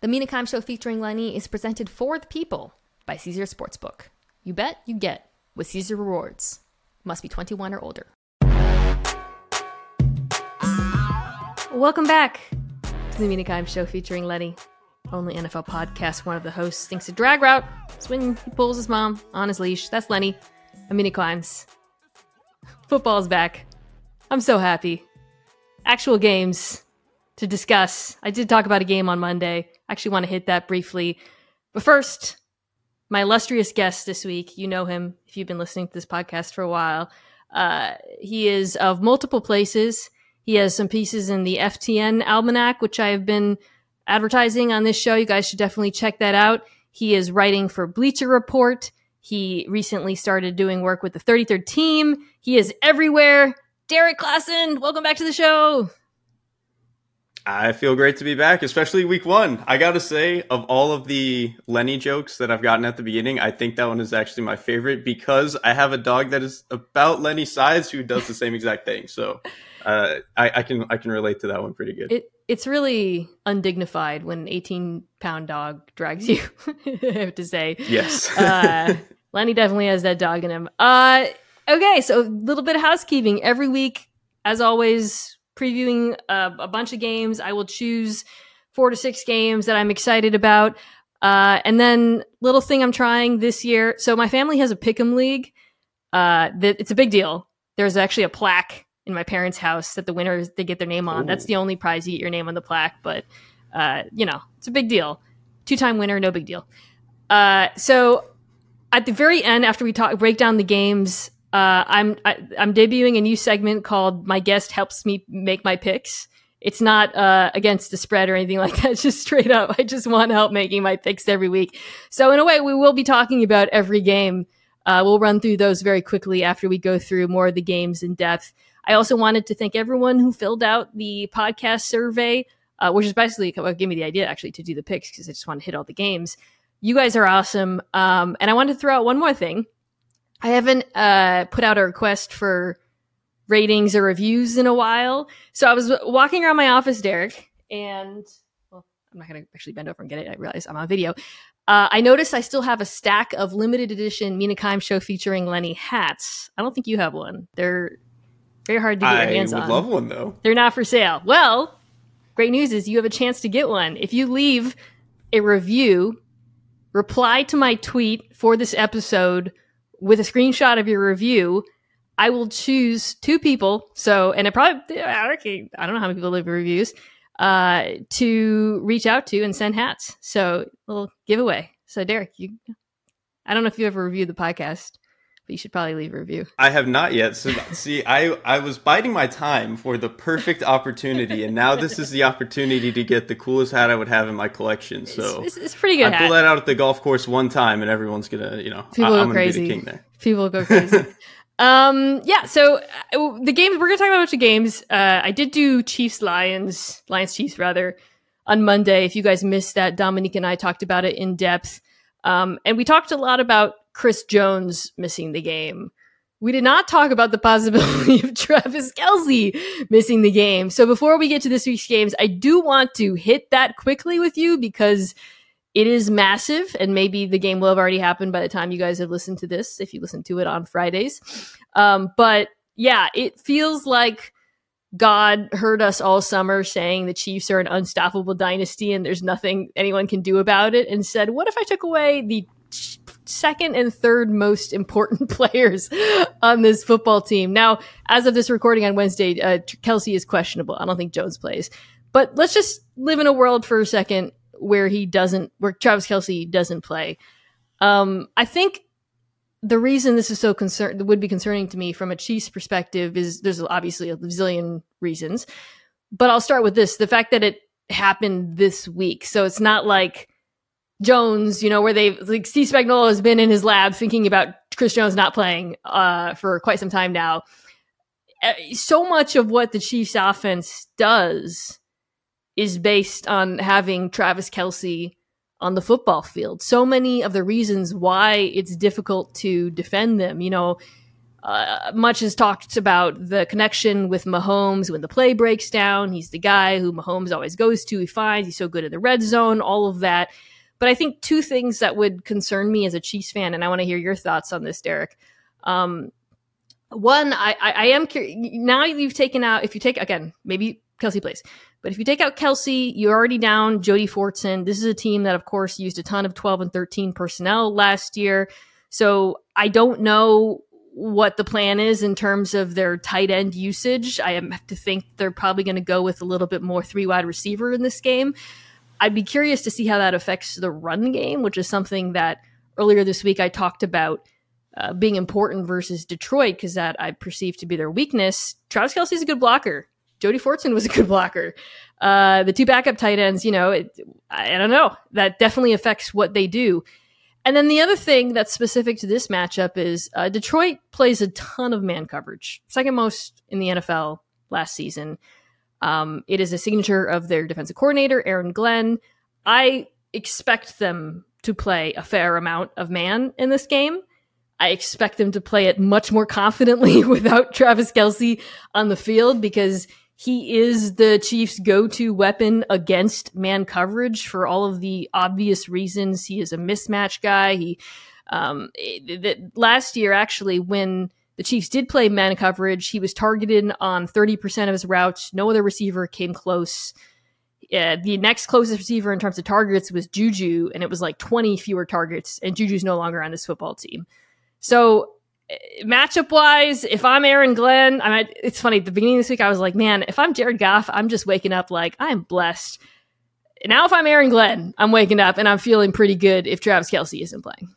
The Mina Kimes Show featuring Lenny is presented for the people by Caesar Sportsbook. You bet, you get with Caesar Rewards. Must be 21 or older. Welcome back to the Mina Kimes Show featuring Lenny. Only NFL podcast one of the hosts thinks a drag route is when he pulls his mom on his leash. That's Lenny. I'm Mina Kimes. Football's back. I'm so happy. Actual games to discuss. I did talk about a game on Monday. I actually want to hit that briefly. But first, my illustrious guest this week, you know him if you've been listening to this podcast for a while. He is of multiple places. He has some pieces in the FTN Almanac, which I have been advertising on this show. You guys should definitely check that out. He is writing for Bleacher Report. He recently started doing work with the 33rd Team. He is everywhere. Derrick Klassen, welcome back to the show. I feel great to be back, especially week one. I got to say, of all of the Lenny jokes that I've gotten at the beginning, I think that one is actually my favorite because I have a dog that is about Lenny's size who does the same exact thing. So I can relate to that one pretty good. It's really undignified when an 18-pound dog drags you, I have to say. Yes. Lenny definitely has that dog in him. Okay, so a little bit of housekeeping. Every week, as always, previewing a bunch of games. I will choose 4 to 6 games that I'm excited about. And then little thing I'm trying this year. So my family has a Pick'em League. It's a big deal. There's actually a plaque in my parents' house that the winners, they get their name on. Ooh. That's the only prize. You get your name on the plaque. But, it's a big deal. 2-time winner, no big deal. So at the very end, after we break down the games, I'm debuting a new segment called My Guest Helps Me Make My Picks. It's not against the spread or anything like that. It's just straight up. I just want help making my picks every week. So in a way, we will be talking about every game. We'll run through those very quickly after we go through more of the games in depth. I also wanted to thank everyone who filled out the podcast survey, which is basically what gave me the idea actually to do the picks because I just want to hit all the games. You guys are awesome. And I wanted to throw out one more thing. I haven't put out a request for ratings or reviews in a while. So I was walking around my office, Derek, and I'm not going to actually bend over and get it. I realize I'm on video. I noticed I still have a stack of limited edition Mina Kimes Show featuring Lenny hats. I don't think you have one. They're very hard to get your hands on. I would love one, though. They're not for sale. Well, great news is you have a chance to get one. If you leave a review, reply to my tweet for this episode with a screenshot of your review, I will choose 2 people. So, and it probably, I don't know how many people leave reviews, to reach out to and send hats. So, a little giveaway. So, Derek, I don't know if you ever reviewed the podcast, but you should probably leave a review. I have not yet. So, see, I was biding my time for the perfect opportunity, and now this is the opportunity to get the coolest hat I would have in my collection. So it's pretty good. I pull that out at the golf course one time, and everyone's gonna, I'm gonna be the king there. People go crazy. Yeah. So the games we're gonna talk about a bunch of games. I did do Lions Chiefs on Monday. If you guys missed that, Dominique and I talked about it in depth, and we talked a lot about Chris Jones missing the game. We did not talk about the possibility of Travis Kelce missing the game. So before we get to this week's games, I do want to hit that quickly with you because it is massive and maybe the game will have already happened by the time you guys have listened to this, if you listen to it on Fridays. But yeah, it feels like God heard us all summer saying the Chiefs are an unstoppable dynasty and there's nothing anyone can do about it and said, what if I took away the second and third most important players on this football team. Now, as of this recording on Wednesday, Kelce is questionable. I don't think Jones plays. But let's just live in a world for a second where Travis Kelce doesn't play. I think the reason this is so concerning to me from a Chiefs perspective is there's obviously a zillion reasons. But I'll start with this. The fact that it happened this week. So it's not like Jones, where they've like Steve Spagnuolo has been in his lab thinking about Chris Jones not playing for quite some time now. So much of what the Chiefs offense does is based on having Travis Kelce on the football field. So many of the reasons why it's difficult to defend them, Much is talked about the connection with Mahomes when the play breaks down. He's the guy who Mahomes always goes to. He finds he's so good in the red zone, all of that. But I think two things that would concern me as a Chiefs fan, and I want to hear your thoughts on this, Derek. One, I am curious. Now you've taken out, if you take, again, maybe Kelce plays, but if you take out Kelce, you're already down Jody Fortson. This is a team that, of course, used a ton of 12 and 13 personnel last year. So I don't know what the plan is in terms of their tight end usage. I have to think they're probably going to go with a little bit more three wide receiver in this game. I'd be curious to see how that affects the run game, which is something that earlier this week I talked about being important versus Detroit, because that I perceive to be their weakness. Travis Kelce is a good blocker. Jody Fortson was a good blocker. The two backup tight ends, you know, I don't know. That definitely affects what they do. And then the other thing that's specific to this matchup is Detroit plays a ton of man coverage, second most in the NFL last season. It is a signature of their defensive coordinator, Aaron Glenn. I expect them to play a fair amount of man in this game. I expect them to play it much more confidently without Travis Kelce on the field, because he is the Chiefs' go-to weapon against man coverage for all of the obvious reasons. He is a mismatch guy. He last year, actually, when the Chiefs did play man coverage, he was targeted on 30% of his routes. No other receiver came close. The next closest receiver in terms of targets was Juju, and it was like 20 fewer targets, and Juju's no longer on this football team. So matchup-wise, if I'm Aaron Glenn, it's funny, at the beginning of this week, I was like, man, if I'm Jared Goff, I'm just waking up like, I'm blessed. Now if I'm Aaron Glenn, I'm waking up, and I'm feeling pretty good if Travis Kelce isn't playing.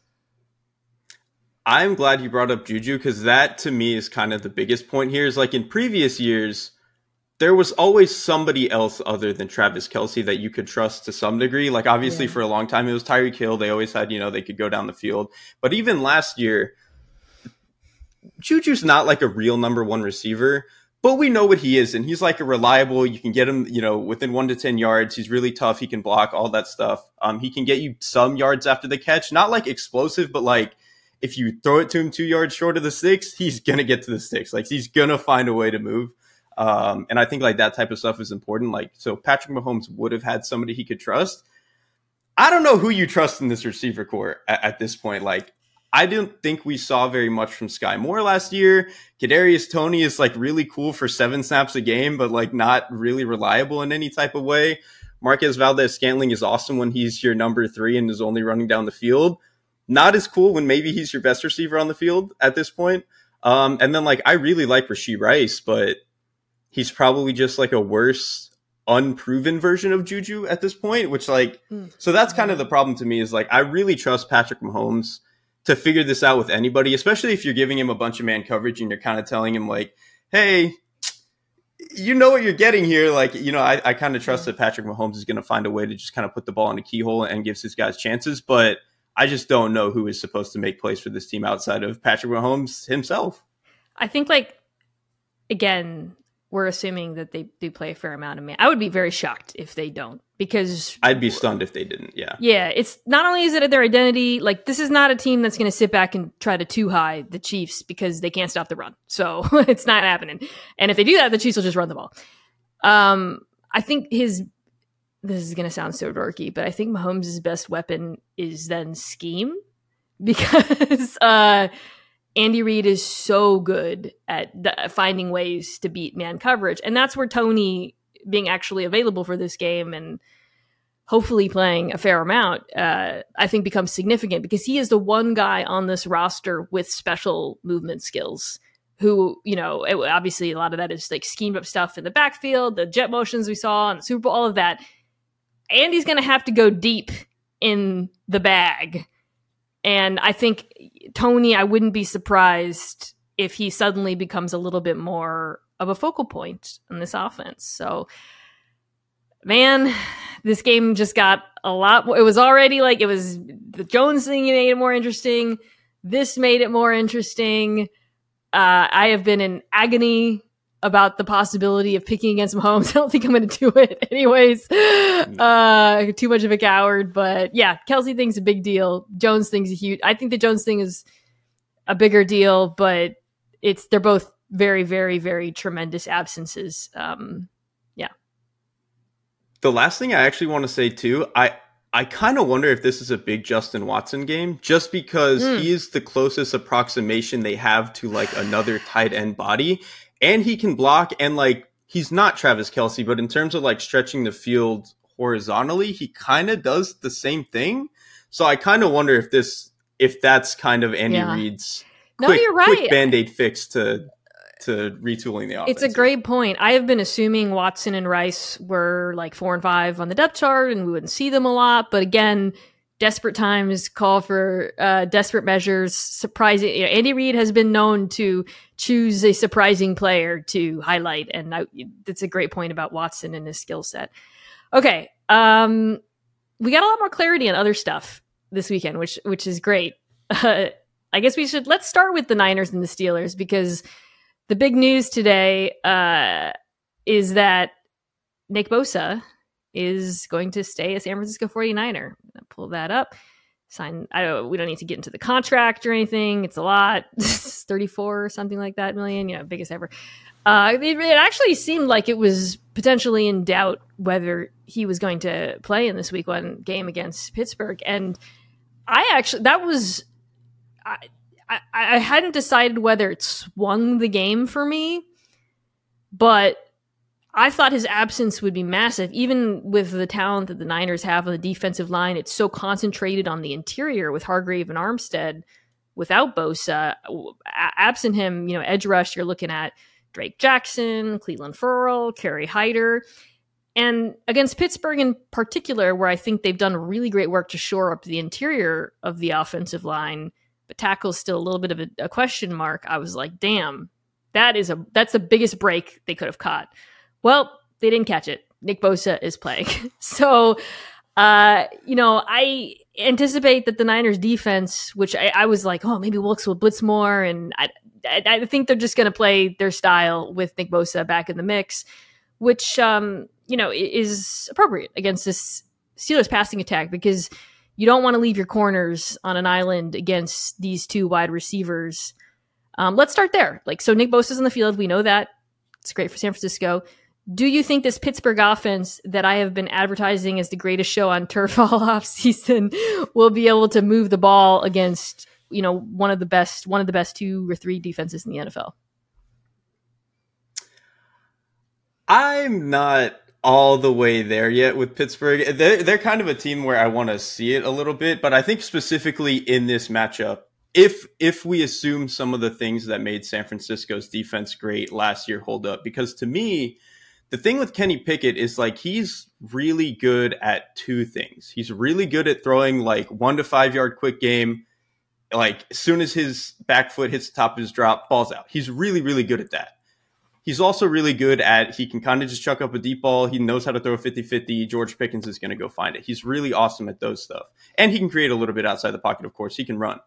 I'm glad you brought up Juju, because that, to me, is kind of the biggest point here. Is like in previous years, there was always somebody else other than Travis Kelce that you could trust to some degree. Like, obviously, for a long time, it was Tyreek Hill. They always had, you know, they could go down the field. But even last year, Juju's not like a real number one receiver, but we know what he is. And he's like a reliable, you can get him, you know, within 1 to 10 yards. He's really tough. He can block, all that stuff. He can get you some yards after the catch. Not like explosive, but like, if you throw it to him 2 yards short of the six, he's going to get to the six. Like, he's going to find a way to move. And I think like that type of stuff is important. Like, so Patrick Mahomes would have had somebody he could trust. I don't know who you trust in this receiver core at this point. Like, I didn't think we saw very much from Sky Moore last year. Kadarius Toney is like really cool for 7 snaps a game, but like not really reliable in any type of way. Marquez Valdes-Scantling is awesome when he's your number 3 and is only running down the field. Not as cool when maybe he's your best receiver on the field at this point. And then like, I really like Rashee Rice, but he's probably just like a worse, unproven version of Juju at this point, which like, so that's kind of the problem to me, is like, I really trust Patrick Mahomes to figure this out with anybody, especially if you're giving him a bunch of man coverage and you're kind of telling him like, hey, you know what you're getting here. Like, you know, I kind of trust that Patrick Mahomes is going to find a way to just kind of put the ball in a keyhole and gives his guys chances. But I just don't know who is supposed to make plays for this team outside of Patrick Mahomes himself. I think like, again, we're assuming that they do play a fair amount of man. I would be very shocked if they don't, because I'd be stunned if they didn't. Yeah. Yeah. It's not only is it their identity, like this is not a team that's going to sit back and try to too high the Chiefs because they can't stop the run. So it's not happening. And if they do that, the Chiefs will just run the ball. I think this is going to sound so dorky, but I think Mahomes' best weapon is then scheme, because Andy Reid is so good at finding ways to beat man coverage. And that's where Toney being actually available for this game and hopefully playing a fair amount, I think becomes significant, because he is the one guy on this roster with special movement skills who, you know, obviously a lot of that is like schemed up stuff in the backfield, the jet motions we saw on the Super Bowl, all of that. Andy's going to have to go deep in the bag. And I think Toney, I wouldn't be surprised if he suddenly becomes a little bit more of a focal point in this offense. So, man, this game just got a lot more. It was already like, it was the Jones thing made it more interesting. This made it more interesting. I have been in agony about the possibility of picking against Mahomes. I don't think I'm going to do it anyways. Too much of a coward, but yeah, Kelce thing's a big deal. Jones thing's a huge, I think the Jones thing is a bigger deal, but they're both very, very, very tremendous absences. Yeah. The last thing I actually want to say too, I kind of wonder if this is a big Justin Watson game, just because he is the closest approximation they have to like another tight end body, and he can block, and like he's not Travis Kelce, but in terms of like stretching the field horizontally, he kind of does the same thing. So I kind of wonder if that's kind of Andy Reid's quick Band-Aid fix to retooling the offense. It's a great point. I have been assuming Watson and Rice were like 4 and 5 on the depth chart and we wouldn't see them a lot. But again, desperate times call for desperate measures. Surprising. You know, Andy Reid has been known to choose a surprising player to highlight. And that's a great point about Watson and his skill set. Okay. We got a lot more clarity on other stuff this weekend, which is great. I guess let's start with the Niners and the Steelers, because the big news today is that Nick Bosa is going to stay a San Francisco 49er. Pull that up. Sign. We don't need to get into the contract or anything. It's a lot. It's 34 or something like that million, biggest ever. It actually seemed like it was potentially in doubt whether he was going to play in this week 1 game against Pittsburgh. And I hadn't decided whether it swung the game for me, but I thought his absence would be massive. Even with the talent that the Niners have on the defensive line, it's so concentrated on the interior with Hargrave and Armstead. Without Bosa, absent him, edge rush, you're looking at Drake Jackson, Cleveland Ferrell, Kerry Hyder. And against Pittsburgh in particular, where I think they've done really great work to shore up the interior of the offensive line, but tackle's still a little bit of a question mark. I was like, damn, that's the biggest break they could have caught. Well, they didn't catch it. Nick Bosa is playing. So, I anticipate that the Niners defense, which I was like, oh, maybe Wilkes will blitz more. And I think they're just going to play their style with Nick Bosa back in the mix, which, is appropriate against this Steelers passing attack, because you don't want to leave your corners on an island against these two wide receivers. Let's start there. So Nick Bosa's in the field. We know that. It's great for San Francisco. Do you think this Pittsburgh offense that I have been advertising as the greatest show on turf all offseason will be able to move the ball against, one of the best 2 or 3 defenses in the NFL? I'm not all the way there yet with Pittsburgh. They're kind of a team where I want to see it a little bit, but I think specifically in this matchup, if we assume some of the things that made San Francisco's defense great last year hold up, because to me, the thing with Kenny Pickett is like, he's really good at 2 things. He's really good at throwing like 1 to 5 yard quick game. Like as soon as his back foot hits the top of his drop, balls out. He's really, really good at that. He's also really good at, he can kind of just chuck up a deep ball. He knows how to throw a 50-50. George Pickens is going to go find it. He's really awesome at those stuff. And he can create a little bit outside the pocket, of course. He can run.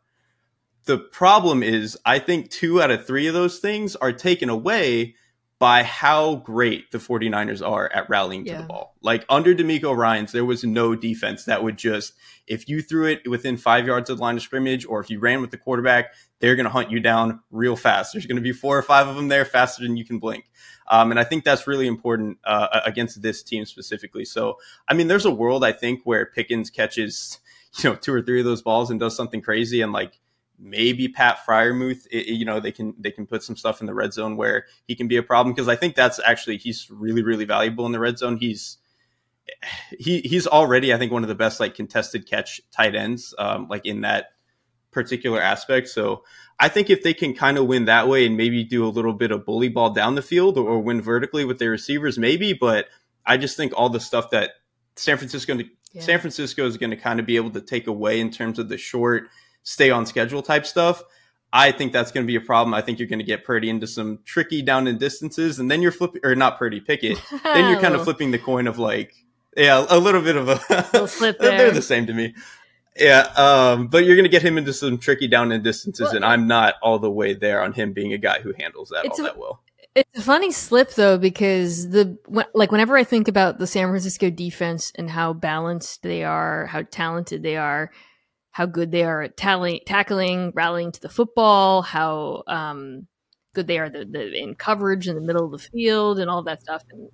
The problem is, I think 2 out of 3 of those things are taken away by how great the 49ers are at rallying to the ball. Like under D'Amico Ryans, there was no defense that would just, if you threw it within 5 yards of the line of scrimmage, or if you ran with the quarterback, they're going to hunt you down real fast. There's going to be 4 or 5 of them there faster than you can blink. And I think that's really important against this team specifically. So, I mean, there's a world, I think, where Pickens catches, 2 or 3 of those balls and does something crazy. And like maybe Pat Freiermuth, they can put some stuff in the red zone where he can be a problem. Because I think that's actually, he's really, really valuable in the red zone. He's already, I think, one of the best like contested catch tight ends in that particular aspect. So I think if they can kind of win that way and maybe do a little bit of bully ball down the field or win vertically with their receivers, maybe. But I just think all the stuff that San Francisco is going to kind of be able to take away in terms of the short, stay on schedule type stuff, I think that's going to be a problem. I think you're going to get Purdy into some tricky down in distances, and then you're Pickett. Then you're kind of flipping the coin of a little bit of a slip there. They're the same to me. Yeah, but you're going to get him into some tricky down in distances, and I'm not all the way there on him being a guy who handles that that well. It's a funny slip, though, because whenever I think about the San Francisco defense and how balanced they are, how talented they are, how good they are at tackling, rallying to the football, how good they are in coverage in the middle of the field and all that stuff. And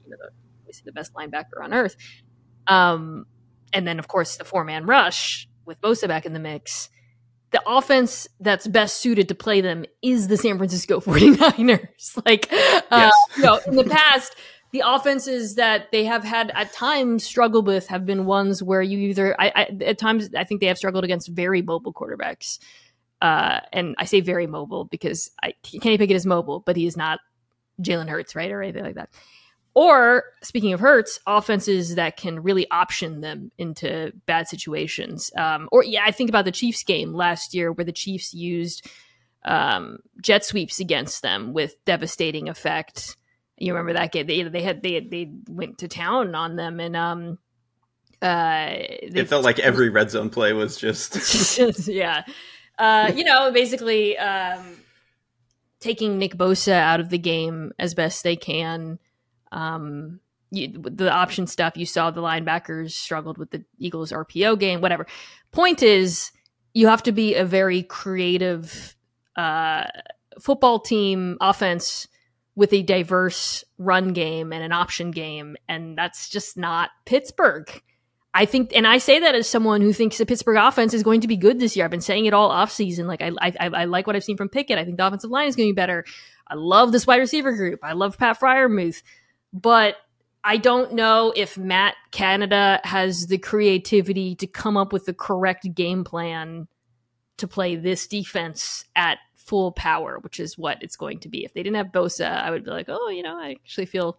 obviously the best linebacker on earth. And then, of course, the four-man rush with Bosa back in the mix. The offense that's best suited to play them is the San Francisco 49ers. In the past, the offenses that they have had at times struggled with have been ones where you I think they have struggled against very mobile quarterbacks. And I say very mobile because Kenny Pickett is mobile, but he is not Jalen Hurts, right? Or anything like that. Or, speaking of Hurts, offenses that can really option them into bad situations. I think about the Chiefs game last year where the Chiefs used jet sweeps against them with devastating effect. You remember that game? They went to town on them, and it felt like every red zone play was just yeah. Basically taking Nick Bosa out of the game as best they can. The option stuff, you saw the linebackers struggled with the Eagles RPO game, whatever. Point is, you have to be a very creative football team offense with a diverse run game and an option game. And that's just not Pittsburgh. I think, and I say that as someone who thinks the Pittsburgh offense is going to be good this year. I've been saying it all offseason. I like what I've seen from Pickett. I think the offensive line is going to be better. I love this wide receiver group. I love Pat Freiermuth. But I don't know if Matt Canada has the creativity to come up with the correct game plan to play this defense at full power, which is what it's going to be. If they didn't have Bosa, I would be like, I actually feel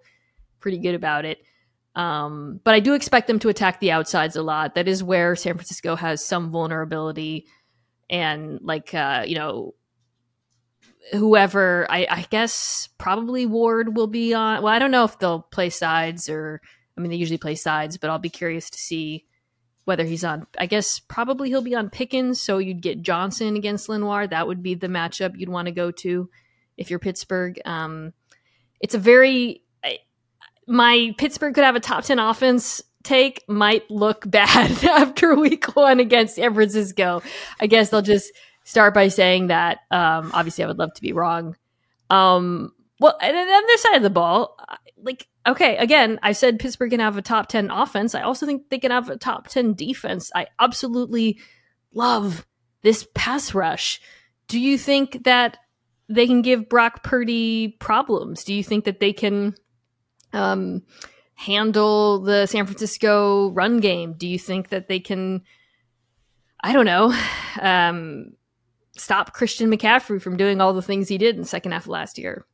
pretty good about it. But I do expect them to attack the outsides a lot. That is where San Francisco has some vulnerability. And whoever, I guess probably Ward will be on. Well, I don't know if they'll play sides they usually play sides, but I'll be curious to see whether he's on. I guess probably he'll be on Pickens. So you'd get Johnson against Lenoir. That would be the matchup you'd want to go to if you're Pittsburgh. My Pittsburgh could have a top 10 offense take might look bad after week one against San Francisco. I guess they'll just start by saying that. Obviously, I would love to be wrong. And then the other side of the ball, I said Pittsburgh can have a top 10 offense. I also think they can have a top 10 defense. I absolutely love this pass rush. Do you think that they can give Brock Purdy problems? Do you think that they can handle the San Francisco run game? Do you think that they can, stop Christian McCaffrey from doing all the things he did in the second half of last year?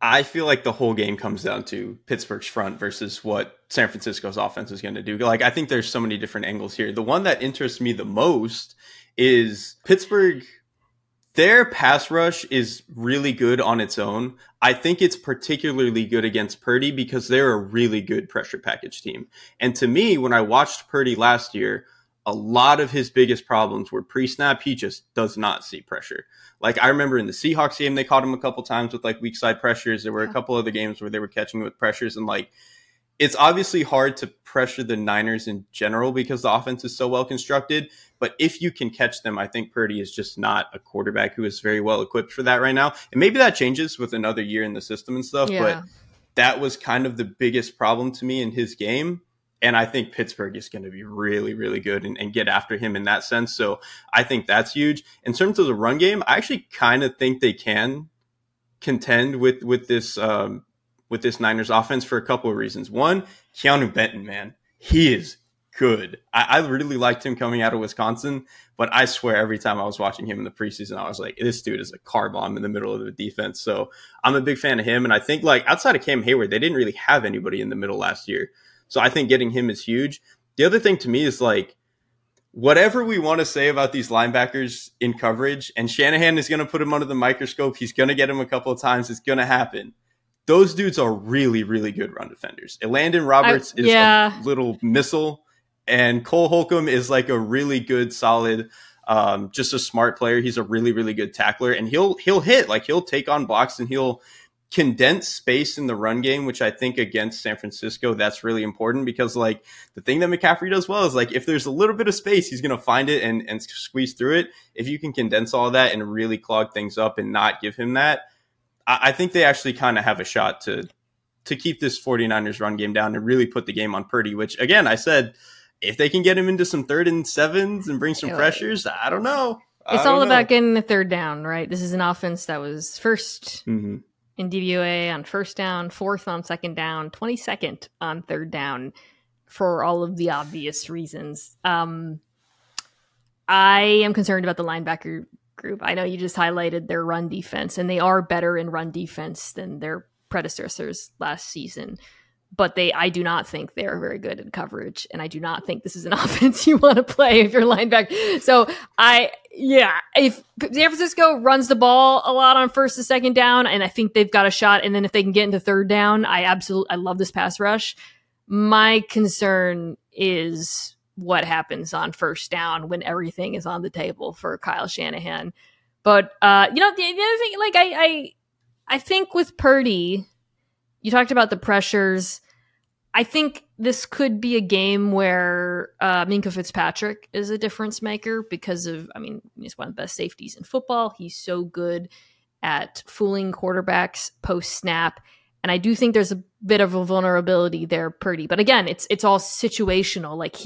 I feel like the whole game comes down to Pittsburgh's front versus what San Francisco's offense is going to do. I think there's so many different angles here. The one that interests me the most is Pittsburgh. Their pass rush is really good on its own. I think it's particularly good against Purdy because they're a really good pressure package team. And to me, when I watched Purdy last year, a lot of his biggest problems were pre-snap. He just does not see pressure. I remember in the Seahawks game, they caught him a couple times with weak side pressures. There were a couple other games where they were catching with pressures. And it's obviously hard to pressure the Niners in general because the offense is so well constructed. But if you can catch them, I think Purdy is just not a quarterback who is very well equipped for that right now. And maybe that changes with another year in the system and stuff. Yeah. But that was kind of the biggest problem to me in his game. And I think Pittsburgh is going to be really, really good and get after him in that sense. So I think that's huge. In terms of the run game, I actually kind of think they can contend with this Niners offense for a couple of reasons. One, Keanu Benton, man, he is good. I really liked him coming out of Wisconsin, but I swear every time I was watching him in the preseason, I was like, this dude is a car bomb in the middle of the defense. So I'm a big fan of him. And I think outside of Cam Hayward, they didn't really have anybody in the middle last year. So I think getting him is huge. The other thing to me is whatever we want to say about these linebackers in coverage, and Shanahan is going to put him under the microscope. He's going to get him a couple of times. It's going to happen. Those dudes are really, really good run defenders. Landon Roberts is a little missile. And Cole Holcomb is a really good, solid, just a smart player. He's a really, really good tackler, and he'll hit. He'll take on blocks and he'll condense space in the run game, which I think against San Francisco, that's really important, because like the thing that McCaffrey does well is like if there's a little bit of space, he's going to find it and squeeze through it. If you can condense all that and really clog things up and not give him that, I think they actually kind of have a shot to keep this 49ers run game down and really put the game on Purdy, which again, I said, if they can get him into some 3rd and 7s and bring some pressures, I don't know. It's all about getting the 3rd down, right? This is an offense that was first in DVOA on 1st down, 4th on 2nd down, 22nd on 3rd down for all of the obvious reasons. I am concerned about the linebacker group. I know you just highlighted their run defense, and they are better in run defense than their predecessors last season. But I do not think they are very good at coverage, and I do not think this is an offense you want to play if you're linebacker. So if San Francisco runs the ball a lot on 1st and 2nd down, and I think they've got a shot. And then if they can get into 3rd down, I love this pass rush. My concern is what happens on 1st down when everything is on the table for Kyle Shanahan. But the other thing, like I think with Purdy. You talked about the pressures. I think this could be a game where Minkah Fitzpatrick is a difference maker because of, he's one of the best safeties in football. He's so good at fooling quarterbacks post-snap. And I do think there's a bit of a vulnerability there, Purdy. But again, it's all situational. Like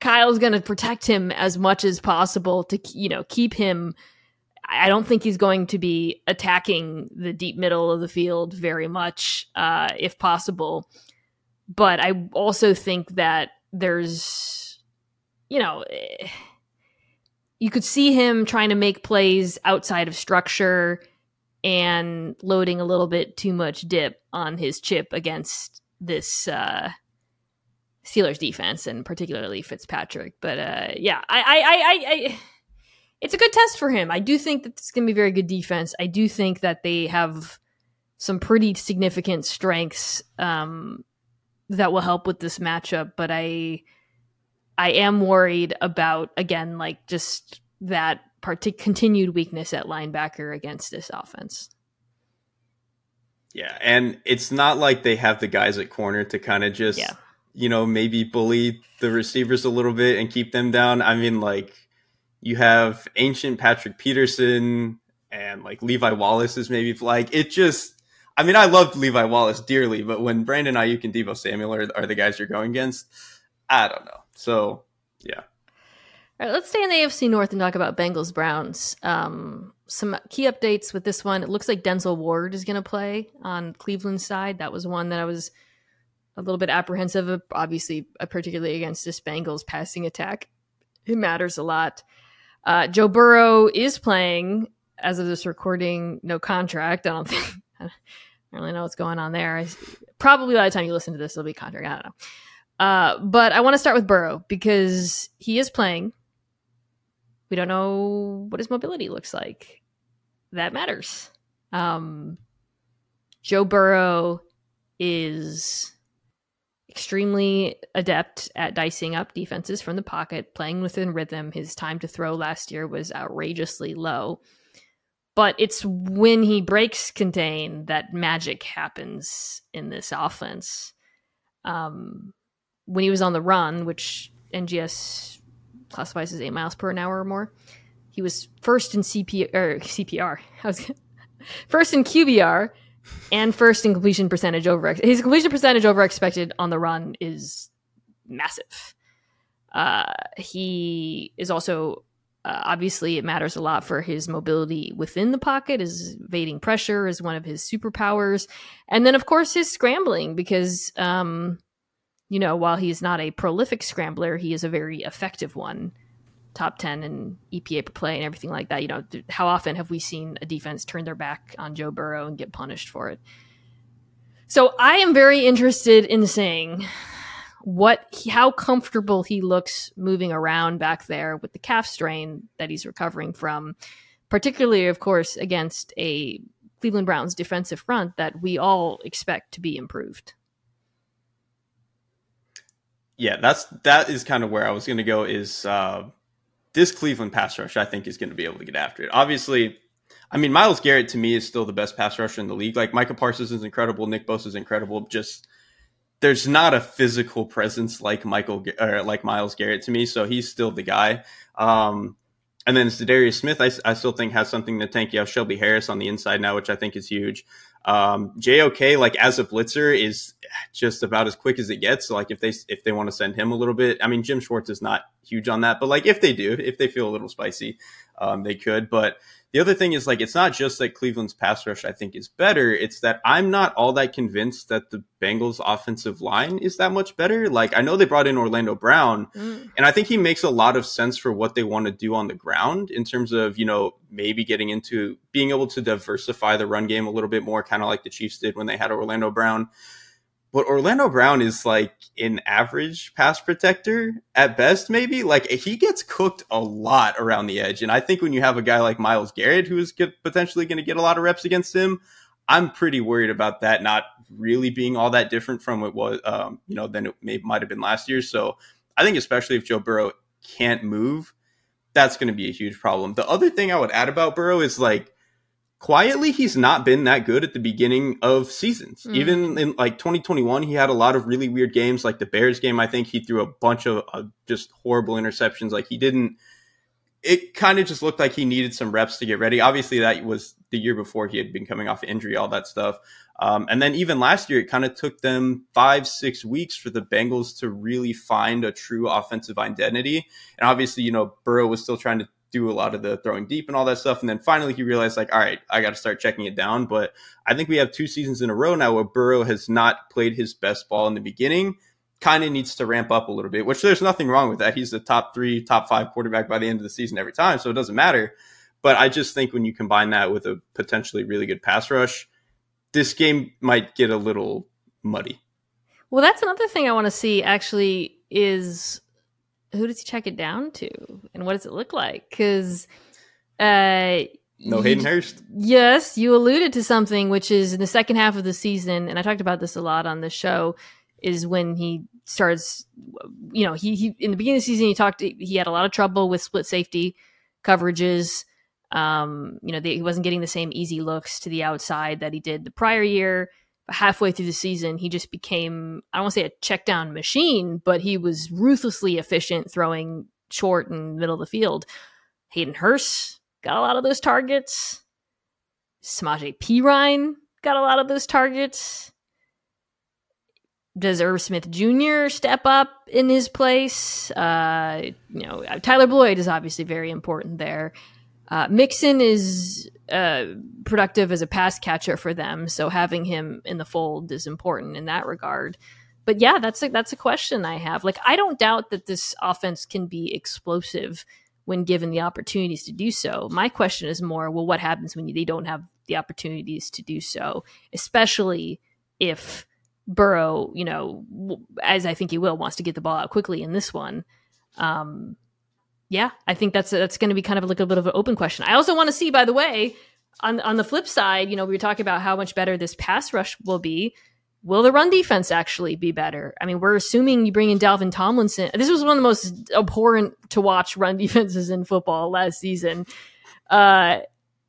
Kyle's going to protect him as much as possible to, keep him. I don't think he's going to be attacking the deep middle of the field very much, if possible. But I also think that there's, you could see him trying to make plays outside of structure and loading a little bit too much dip on his chip against this Steelers defense, and particularly Fitzpatrick. But it's a good test for him. I do think that it's going to be very good defense. I do think that they have some pretty significant strengths that will help with this matchup. But I am worried about, again, like just that continued weakness at linebacker against this offense. Yeah, and it's not like they have the guys at corner to kind of just, maybe bully the receivers a little bit and keep them down. You have ancient Patrick Peterson and Levi Wallace is maybe I loved Levi Wallace dearly, but when Brandon Ayuk and Deebo Samuel are the guys you're going against, I don't know. So, yeah. All right, let's stay in the AFC North and talk about Bengals Browns. Some key updates with this one. It looks like Denzel Ward is going to play on Cleveland's side. That was one that I was a little bit apprehensive of, obviously, particularly against this Bengals passing attack. It matters a lot. Joe Burrow is playing, as of this recording, no contract. I don't really know what's going on there. Probably by the time you listen to this, it'll be contract. I don't know. But I want to start with Burrow because he is playing. We don't know what his mobility looks like. That matters. Joe Burrow is extremely adept at dicing up defenses from the pocket, playing within rhythm. His time to throw last year was outrageously low. But it's when he breaks contain that magic happens in this offense. When he was on the run, which NGS classifies as 8 miles per hour or more, he was first in first in QBR, and first in completion percentage over. His completion percentage over expected on the run is massive. He is also, obviously, it matters a lot for his mobility within the pocket. His evading pressure is one of his superpowers. And then, of course, his scrambling because, while he's not a prolific scrambler, he is a very effective one. Top 10 and EPA per play and everything like that. How often have we seen a defense turn their back on Joe Burrow and get punished for it? So I am very interested in seeing how comfortable he looks moving around back there with the calf strain that he's recovering from, particularly, of course, against a Cleveland Browns defensive front that we all expect to be improved. Yeah, that is kind of where I was going to go is, this Cleveland pass rush, I think, is going to be able to get after it. Obviously, I mean, Myles Garrett to me is still the best pass rusher in the league. Like, Micah Parsons is incredible. Nick Bosa is incredible. Just there's not a physical presence like Myles Garrett to me. So he's still the guy. And then Zadarius Smith, I still think has something in the tank. You have Shelby Harris on the inside now, which I think is huge. JOK, like as a blitzer, is just about as quick as it gets. So like if they want to send him a little bit, I mean, Jim Schwartz is not huge on that, but like if they do, if they feel a little spicy, they could. But the other thing is, like, it's not just that Cleveland's pass rush, I think, is better. It's that I'm not all that convinced that the Bengals' offensive line is that much better. Like, I know they brought in Orlando Brown, and I think he makes a lot of sense for what they want to do on the ground in terms of, you know, maybe getting into being able to diversify the run game a little bit more, kind of like the Chiefs did when they had Orlando Brown. But Orlando Brown is like an average pass protector at best, maybe. Like, he gets cooked a lot around the edge. And I think when you have a guy like Myles Garrett, who is potentially going to get a lot of reps against him, I'm pretty worried about that not really being all that different from what was, than it might have been last year. So I think especially if Joe Burrow can't move, that's going to be a huge problem. The other thing I would add about Burrow is, like, quietly, he's not been that good at the beginning of seasons. Even in like 2021, he had a lot of really weird games, like the Bears game. I think he threw a bunch of just horrible interceptions. Like, it kind of just looked like he needed some reps to get ready. Obviously, that was the year before he had been coming off injury, all that stuff. And then even last year, it kind of took them 5-6 weeks for the Bengals to really find a true offensive identity. And obviously, you know, Burrow was still trying to do a lot of the throwing deep and all that stuff. And then finally he realized, like, all right, I got to start checking it down. But I think we have 2 seasons in a row now where Burrow has not played his best ball in the beginning, kind of needs to ramp up a little bit, which there's nothing wrong with that. He's the top 5 quarterback by the end of the season every time. So it doesn't matter. But I just think when you combine that with a potentially really good pass rush, this game might get a little muddy. Well, that's another thing I want to see actually is, who does he check it down to, and what does it look like? Because no Hayden Hurst. Yes, you alluded to something, which is in the second half of the season, and I talked about this a lot on the show. Is when he starts, you know, he in the beginning of the season he had a lot of trouble with split safety coverages. He wasn't getting the same easy looks to the outside that he did the prior year. Halfway through the season, he just became, I don't want to say a check down machine, but he was ruthlessly efficient throwing short and middle of the field. Hayden Hurst got a lot of those targets. Samaje Perine got a lot of those targets. Does Irv Smith Jr. step up in his place? Tyler Boyd is obviously very important there. Mixon is productive as a pass catcher for them, so having him in the fold is important in that regard. But yeah, that's a question I have. Like, I don't doubt that this offense can be explosive when given the opportunities to do so. My question is more, well, what happens when they don't have the opportunities to do so, especially if Burrow, you know, as I think he will, wants to get the ball out quickly in this one. Yeah, I think that's going to be kind of a little bit of an open question. I also want to see, by the way, on the flip side, you know, we were talking about how much better this pass rush will be. Will the run defense actually be better? I mean, we're assuming you bring in Dalvin Tomlinson. This was one of the most abhorrent to watch run defenses in football last season. Does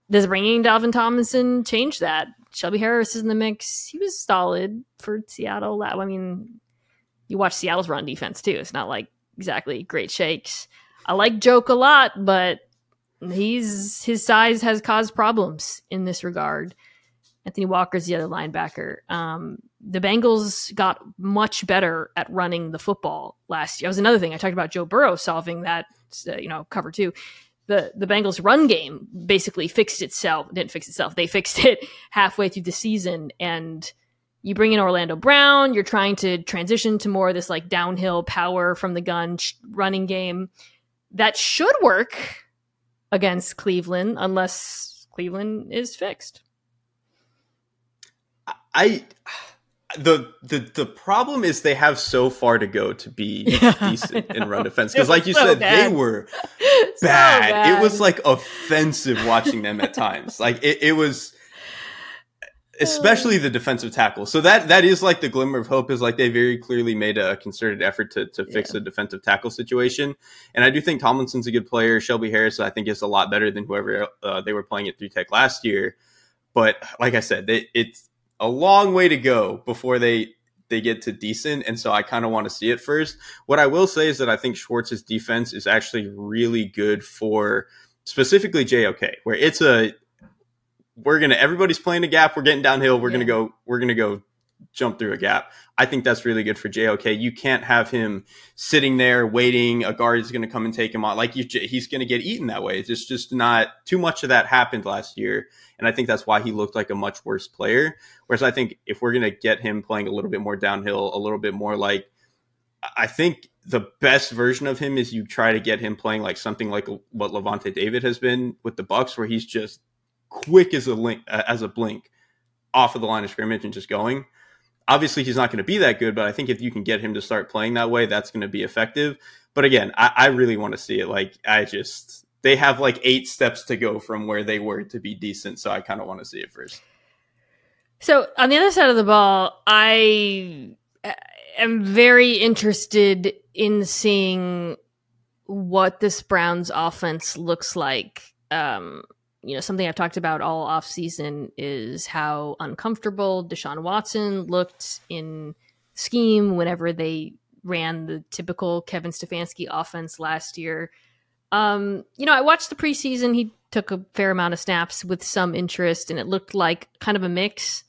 bringing Dalvin Tomlinson change that? Shelby Harris is in the mix. He was solid for Seattle. I mean, you watch Seattle's run defense too. It's not like exactly great shakes. I like Joke a lot, but his size has caused problems in this regard. Anthony Walker's the other linebacker. The Bengals got much better at running the football last year. That was another thing I talked about. Joe Burrow solving that, cover two. The Bengals' run game basically fixed itself. It didn't fix itself. They fixed it halfway through the season. And you bring in Orlando Brown. You're trying to transition to more of this like downhill power from the gun running game. That should work against Cleveland, unless Cleveland is fixed. The problem is they have so far to go to be decent in run defense. Because like you said, bad. They were bad. It was like offensive watching them at times. Like it was especially the defensive tackle. So that is like the glimmer of hope, is like they very clearly made a concerted effort to fix the defensive tackle situation. And I do think Tomlinson's a good player. Shelby Harris, I think, is a lot better than whoever they were playing at 3-tech last year. But like I said, it's a long way to go before they get to decent. And so I kind of want to see it first. What I will say is that I think Schwartz's defense is actually really good for specifically JOK, where it's everybody's playing a gap. We're getting downhill. We're going to go jump through a gap. I think that's really good for JOK. You can't have him sitting there waiting. A guard is going to come and take him on. Like he's going to get eaten that way. It's just not too much of that happened last year. And I think that's why he looked like a much worse player. Whereas I think if we're going to get him playing a little bit more downhill, a little bit more like, I think the best version of him is you try to get him playing like something like what Levante David has been with the Bucks, where he's just quick as a blink off of the line of scrimmage and just going. Obviously, he's not going to be that good, but I think if you can get him to start playing that way, that's going to be effective. But again, I really want to see it. They have like 8 steps to go from where they were to be decent, so I kind of want to see it first. So on the other side of the ball, I am very interested in seeing what this Browns offense looks like. Something I've talked about all offseason is how uncomfortable Deshaun Watson looked in scheme whenever they ran the typical Kevin Stefanski offense last year. I watched the preseason. He took a fair amount of snaps with some interest, and it looked like kind of a mix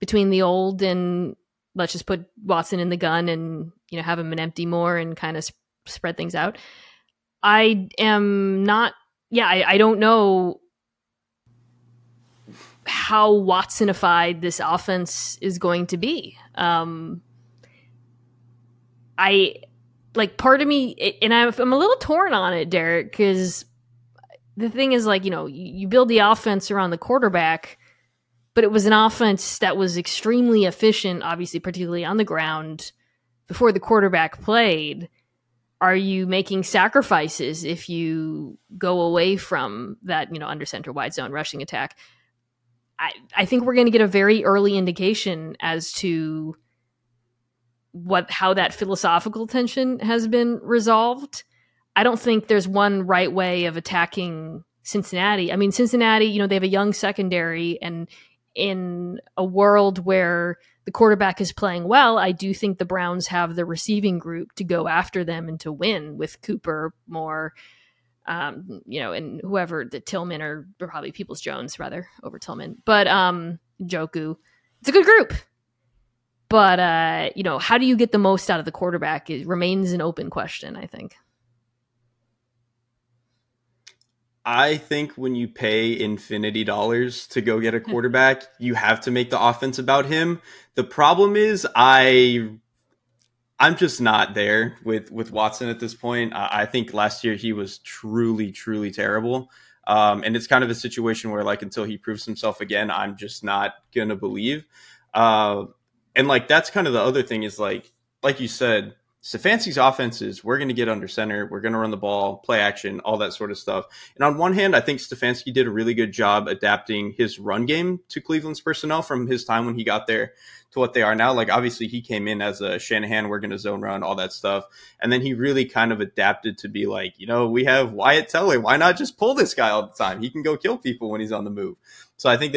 between the old and let's just put Watson in the gun and, have him an empty more and kind of spread things out. I am not, I don't know how Watsonified this offense is going to be. Part of me, and I'm a little torn on it, Derek, because the thing is, you build the offense around the quarterback, but it was an offense that was extremely efficient, obviously, particularly on the ground before the quarterback played. Are you making sacrifices if you go away from that, under center wide zone rushing attack? I think we're going to get a very early indication as to how that philosophical tension has been resolved. I don't think there's one right way of attacking Cincinnati. I mean, Cincinnati, they have a young secondary, and in a world where the quarterback is playing well, I do think the Browns have the receiving group to go after them and to win with Cooper, Moore, and whoever, the Tillman or probably Peoples-Jones rather over Tillman, but Njoku. It's a good group, but how do you get the most out of the quarterback? It remains an open question, I think. I think when you pay infinity dollars to go get a quarterback, you have to make the offense about him. The problem is I'm just not there with Watson at this point. I think last year he was truly, truly terrible. And it's kind of a situation where, until he proves himself again, I'm just not going to believe. And that's kind of the other thing is, like you said, Stefanski's offenses, we're going to get under center, we're going to run the ball, play action, all that sort of stuff. And on one hand, I think Stefanski did a really good job adapting his run game to Cleveland's personnel from his time when he got there to what they are now. Obviously, he came in as a Shanahan, we're going to zone run, all that stuff. And then he really kind of adapted to be we have Wyatt Teller. Why not just pull this guy all the time? He can go kill people when he's on the move. So I think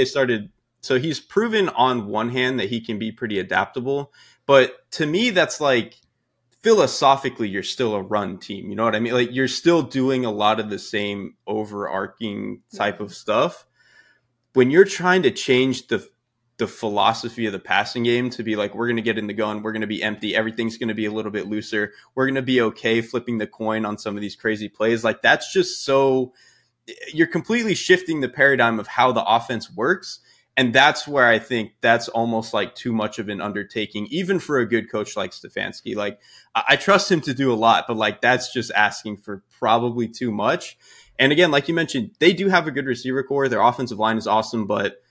so he's proven on one hand that he can be pretty adaptable. But to me, that's philosophically, you're still a run team. You know what I mean? You're still doing a lot of the same overarching type of stuff. When you're trying to change the philosophy of the passing game to be we're going to get in the gun, we're going to be empty, everything's going to be a little bit looser, we're going to be okay flipping the coin on some of these crazy plays. That's just so... You're completely shifting the paradigm of how the offense works. And that's where I think that's almost too much of an undertaking, even for a good coach like Stefanski. I trust him to do a lot, but that's just asking for probably too much. And again, like you mentioned, they do have a good receiver core. Their offensive line is awesome, but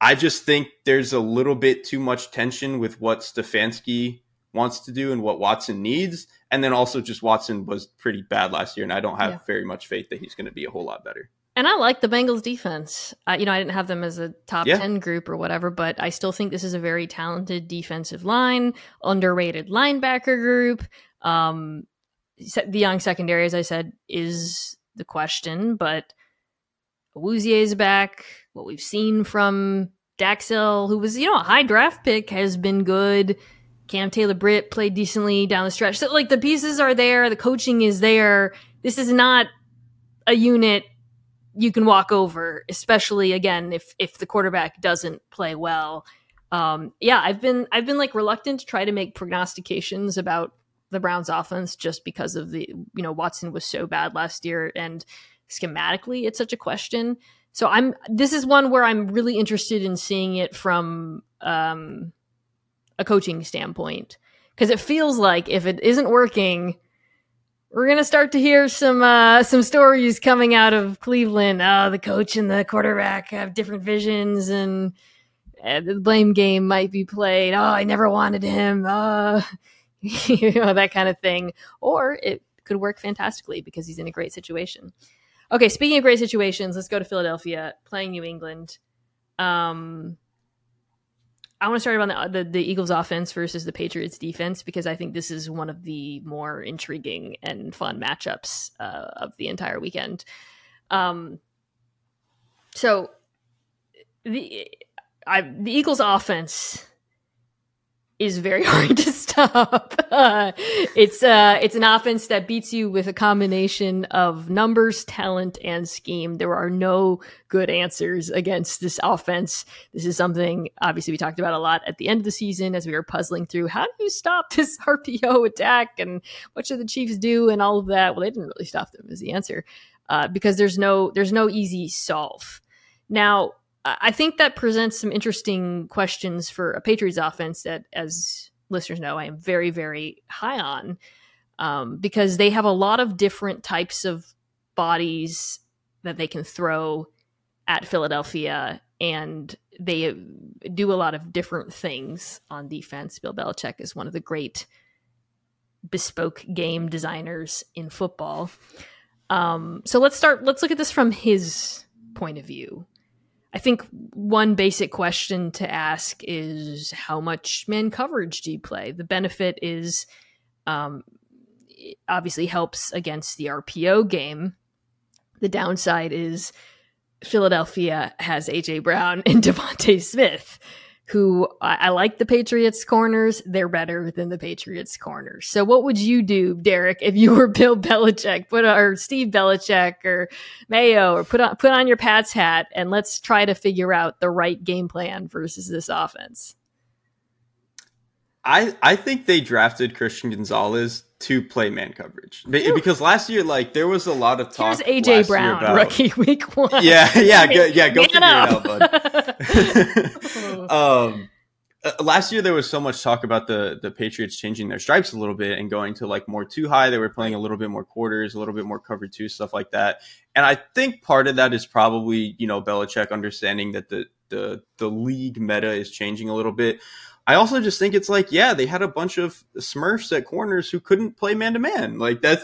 I just think there's a little bit too much tension with what Stefanski wants to do and what Watson needs. And then also just Watson was pretty bad last year, and I don't have very much faith that he's going to be a whole lot better. And I like the Bengals defense. I didn't have them as a top 10 group or whatever, but I still think this is a very talented defensive line, underrated linebacker group. The young secondary, as I said, is the question, but Awuzie's back. What we've seen from Dax Hill, who was, a high draft pick, has been good. Cam Taylor-Britt played decently down the stretch. So, the pieces are there. The coaching is there. This is not a unit you can walk over, especially again if the quarterback doesn't play well. I've been reluctant to try to make prognostications about the Browns offense just because of the Watson was so bad last year, and schematically it's such a question. So this is one where I'm really interested in seeing it from a coaching standpoint, because it feels like if it isn't working, we're going to start to hear some stories coming out of Cleveland. The coach and the quarterback have different visions, and the blame game might be played. Oh, I never wanted him. That kind of thing. Or it could work fantastically because he's in a great situation. Okay, speaking of great situations, let's go to Philadelphia playing New England. I want to start about the Eagles offense versus the Patriots defense, because I think this is one of the more intriguing and fun matchups of the entire weekend. So the Eagles offense is very hard to stop. It's an offense that beats you with a combination of numbers, talent, and scheme. There are no good answers against this offense. This is something, obviously, we talked about a lot at the end of the season as we were puzzling through how do you stop this RPO attack and what should the Chiefs do and all of that. Well, they didn't really stop them is the answer, because there's no easy solve. Now, I think that presents some interesting questions for a Patriots offense that, as listeners know, I am very, very high on, because they have a lot of different types of bodies that they can throw at Philadelphia, and they do a lot of different things on defense. Bill Belichick is one of the great bespoke game designers in football. So let's look at this from his point of view. I think one basic question to ask is, how much man coverage do you play? The benefit is, it obviously helps against the RPO game. The downside is Philadelphia has A.J. Brown and Devontae Smith, who I like the Patriots corners. They're better than the Patriots corners. So what would you do, Derek, if you were Bill Belichick or Steve Belichick or Mayo, or put on your Pats hat and let's try to figure out the right game plan versus this offense? I think they drafted Christian Gonzalez to play man coverage, because last year, there was a lot of talk. Here's AJ Brown, rookie week one. Go figure it out, bud. Last year there was so much talk about the Patriots changing their stripes a little bit and going to more two high. They were playing a little bit more quarters, a little bit more cover two, stuff like that. And I think part of that is probably Belichick understanding that the league meta is changing a little bit. I also just think it's they had a bunch of Smurfs at corners who couldn't play man to man. Belichick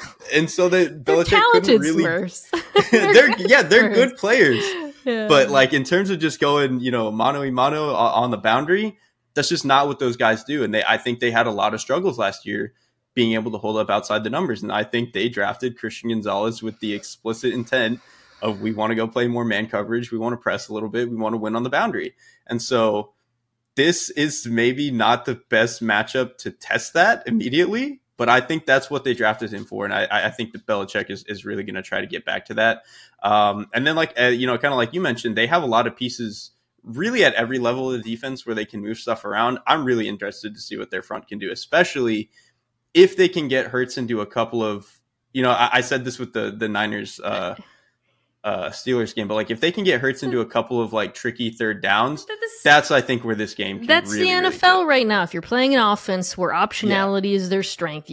couldn't really. Smurfs. They're good players. Yeah. But in terms of just going, mano a mano on the boundary, that's just not what those guys do. And I think they had a lot of struggles last year being able to hold up outside the numbers. And I think they drafted Christian Gonzalez with the explicit intent of, we want to go play more man coverage. We want to press a little bit. We want to win on the boundary. And so this is maybe not the best matchup to test that immediately, but I think that's what they drafted him for. And I think that Belichick is really going to try to get back to that. And then kind of like you mentioned, they have a lot of pieces really at every level of the defense where they can move stuff around. I'm really interested to see what their front can do, especially if they can get Hurts into a couple of, I said this with the Niners Steelers game, but if they can get Hurts into a couple of tricky third downs, that's I think where this game can that's really, the NFL really go. Right now, if you're playing an offense where optionality is their strength,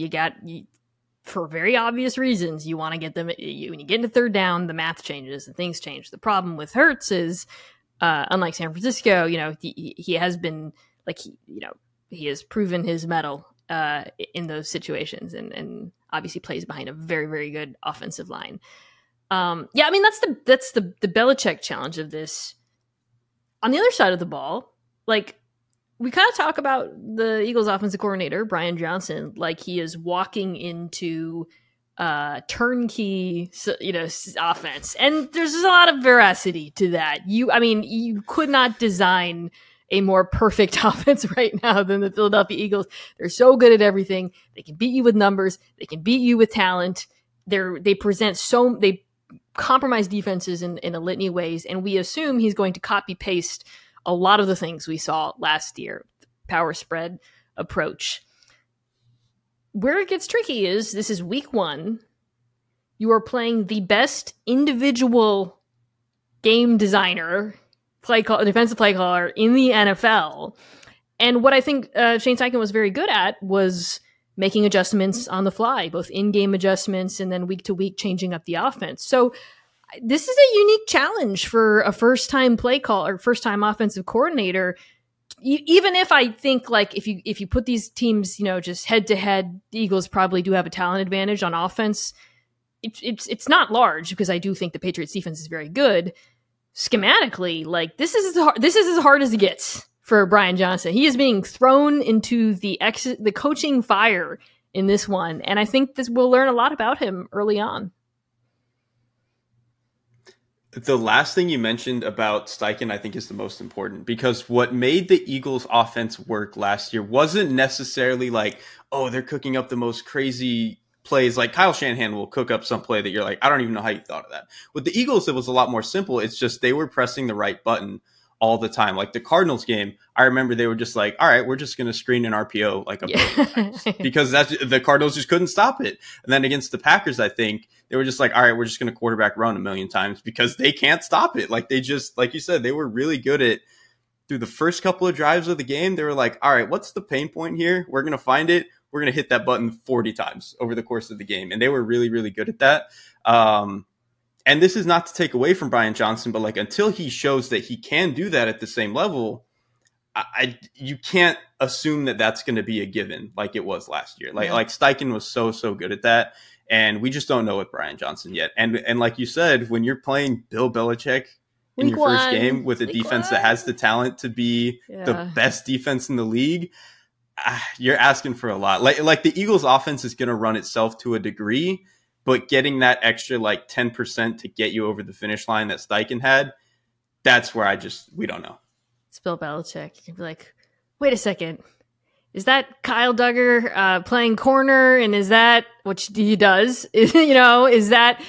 for very obvious reasons, you want to get them. When you get into third down, the math changes and things change. The problem with Hurts is, unlike San Francisco, he has been he has proven his mettle in those situations, and obviously plays behind a very, very good offensive line. Yeah, I mean, that's the Belichick challenge of this. On the other side of the ball, like, we kind of talk about the Eagles offensive coordinator, Brian Johnson, like he is walking into turnkey, offense. And there's a lot of veracity to that. You could not design a more perfect offense right now than the Philadelphia Eagles. They're so good at everything. They can beat you with numbers. They can beat you with talent. They compromise defenses in a litany of ways. And we assume he's going to copy paste a lot of the things we saw last year, power spread approach. Where it gets tricky is this is week 1. You are playing the best individual game designer, defensive play caller in the NFL. And what I think Shane Steichen was very good at was making adjustments on the fly, both in-game adjustments and then week to week changing up the offense. So this is a unique challenge for a first-time play call or first-time offensive coordinator. Even if I think, like, if you put these teams, just head-to-head, the Eagles probably do have a talent advantage on offense. It's not large because I do think the Patriots' defense is very good. Schematically, like, this is as hard as it gets for Brian Johnson. He is being thrown into the coaching fire in this one, and I think this we'll learn a lot about him early on. The last thing you mentioned about Steichen, I think, is the most important, because what made the Eagles offense work last year wasn't necessarily like, oh, they're cooking up the most crazy plays. Like, Kyle Shanahan will cook up some play that you're like, I don't even know how you thought of that. With the Eagles, it was a lot more simple. It's just they were pressing the right button all the time. Like the Cardinals game, I remember they were just like, all right, we're just going to screen an RPO like a billion times, because the Cardinals just couldn't stop it. And then against the Packers, I think they were just like, all right, we're just going to quarterback run a million times because they can't stop it. Like, they just, like you said, they were really good at, through the first couple of drives of the game, they were like, all right, what's the pain point here? We're going to find it. We're going to hit that button 40 times over the course of the game. And they were really, really good at that. And this is not to take away from Brian Johnson, but like, until he shows that he can do that at the same level, you can't assume that that's going to be a given like it was last year. Like Steichen was so good at that, and we just don't know with Brian Johnson yet. And like you said, when you're playing Bill Belichick in your first game with a defense that has the talent to be the best defense in the league, you're asking for a lot. Like the Eagles' offense is going to run itself to a degree. But getting that extra, 10% to get you over the finish line that Steichen had, that's where we don't know. It's Bill Belichick. You can be like, wait a second. Is that Kyle Duggar playing corner? And is that, which he does, is that,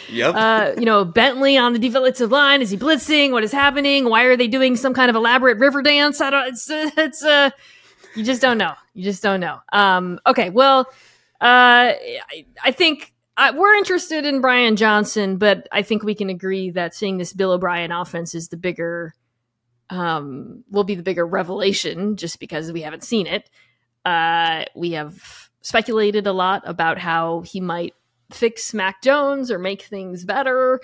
Bentley on the defensive line? Is he blitzing? What is happening? Why are they doing some kind of elaborate river dance? You just don't know. Okay. Well, I think, we're interested in Brian Johnson, but I think we can agree that seeing this Bill O'Brien offense is the bigger, will be the bigger revelation, just because we haven't seen it. We have speculated a lot about how he might fix Mac Jones or make things better,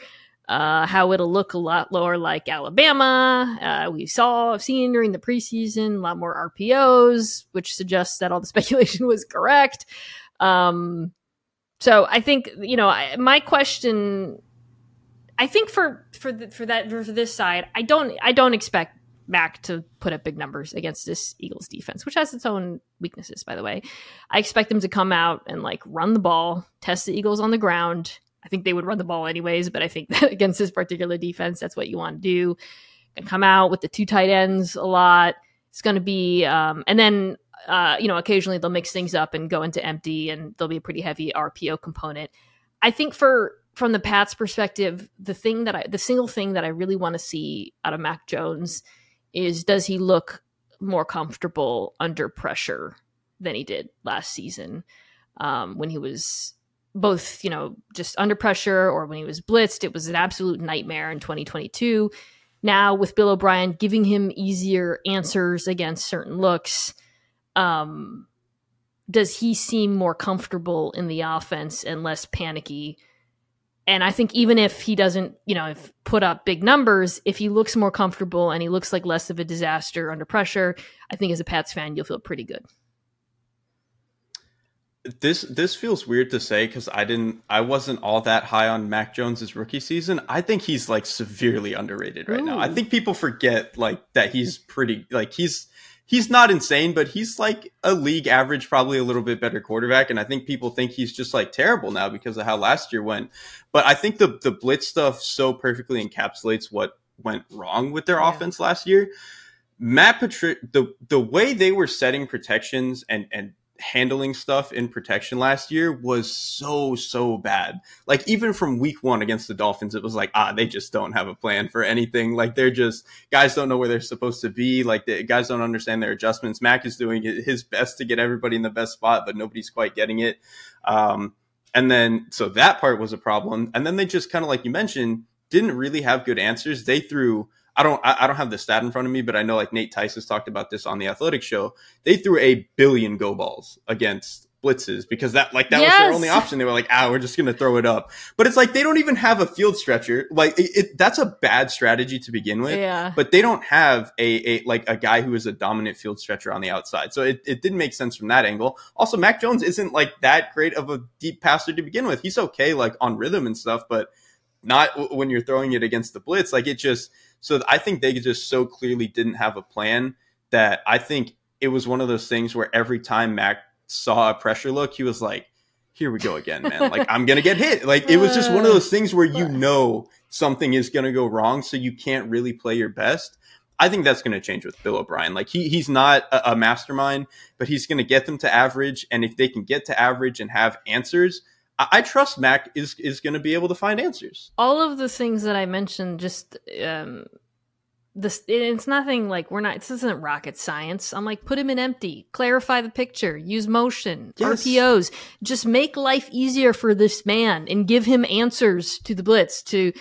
how it'll look a lot lower like Alabama. I've seen during the preseason, a lot more RPOs, which suggests that all the speculation was correct. So I think, my question, I think for this side, I don't expect Mac to put up big numbers against this Eagles defense, which has its own weaknesses, by the way. I expect them to come out and run the ball, test the Eagles on the ground. I think they would run the ball anyways, but I think that against this particular defense, that's what you want to do. And come out with the two tight ends a lot. It's going to be, and then. Occasionally they'll mix things up and go into empty, and there'll be a pretty heavy RPO component. I think from the Pats' perspective, the single thing that I really want to see out of Mac Jones is, does he look more comfortable under pressure than he did last season? When he was both, just under pressure, or when he was blitzed, it was an absolute nightmare in 2022. Now with Bill O'Brien giving him easier answers against certain looks, does he seem more comfortable in the offense and less panicky? And I think even if he doesn't, if put up big numbers, if he looks more comfortable and he looks like less of a disaster under pressure, I think as a Pats fan, you'll feel pretty good. This feels weird to say because I wasn't all that high on Mac Jones' rookie season. I think he's like severely underrated right now. I think people forget like that he's pretty like he's not insane, but he's like a league average, probably a little bit better quarterback. And I think people think he's just like terrible now because of how last year went. But I think the blitz stuff so perfectly encapsulates what went wrong with their offense last year. Matt Patricia, the way they were setting protections and handling stuff in protection last year was so bad. Like even from week one against the Dolphins, it was like, they just don't have a plan for anything. Like they're just, guys don't know where they're supposed to be. Like the guys don't understand their adjustments. Mac is doing his best to get everybody in the best spot, but nobody's quite getting it. And then, so that part was a problem. And then they just kind of, like you mentioned, didn't really have good answers. They threw, I don't have the stat in front of me, but I know like Nate Tice has talked about this on the Athletic Show. They threw a billion go balls against blitzes because that was their only option. They were like, we're just going to throw it up. But it's like, they don't even have a field stretcher. Like that's a bad strategy to begin with, but they don't have a guy who is a dominant field stretcher on the outside. So it didn't make sense from that angle. Also, Mac Jones isn't like that great of a deep passer to begin with. He's okay, like on rhythm and stuff, but not when you're throwing it against the blitz. Like it just, so I think they just so clearly didn't have a plan that I think it was one of those things where every time Mac saw a pressure look, he was like, here we go again, man. Like I'm going to get hit. Like it was just one of those things where, you know, something is going to go wrong. So you can't really play your best. I think that's going to change with Bill O'Brien. Like he's not a mastermind, but he's going to get them to average. And if they can get to average and have answers, I trust Mac is going to be able to find answers. All of the things that I mentioned, just it's nothing like this isn't rocket science. I'm like, put him in empty, clarify the picture, use motion, RPOs, just make life easier for this man and give him answers to the blitz, to,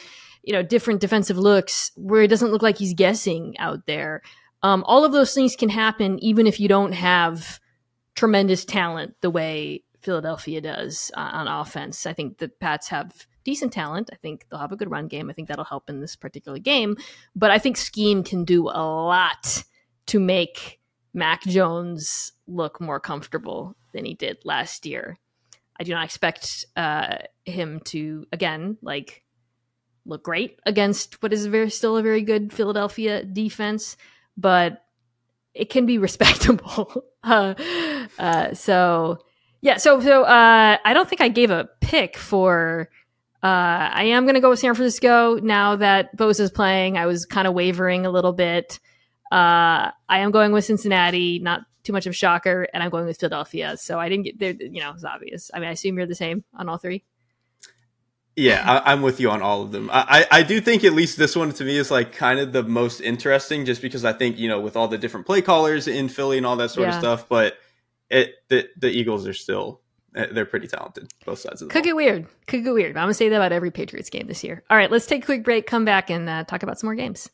you know, different defensive looks where it doesn't look like he's guessing out there. All of those things can happen even if you don't have tremendous talent the way Philadelphia does on offense. I think the Pats have decent talent. I think they'll have a good run game. I think that'll help in this particular game. But I think scheme can do a lot to make Mac Jones look more comfortable than he did last year. I do not expect him to, again, like look great against what is still a very good Philadelphia defense, but it can be respectable. So I don't think I gave a pick for, I am going to go with San Francisco now that Bosa's playing. I was kind of wavering a little bit. I am going with Cincinnati, not too much of a shocker, and I'm going with Philadelphia. So I didn't get there, you know, it's obvious. I mean, I assume you're the same on all three. Yeah, I'm with you on all of them. I do think at least this one to me is like kind of the most interesting just because I think, you know, with all the different play callers in Philly and all that sort of stuff, but the Eagles are still, they're pretty talented, both sides of the ball. Could get weird. I'm going to say that about every Patriots game this year. All right, let's take a quick break, come back, and talk about some more games.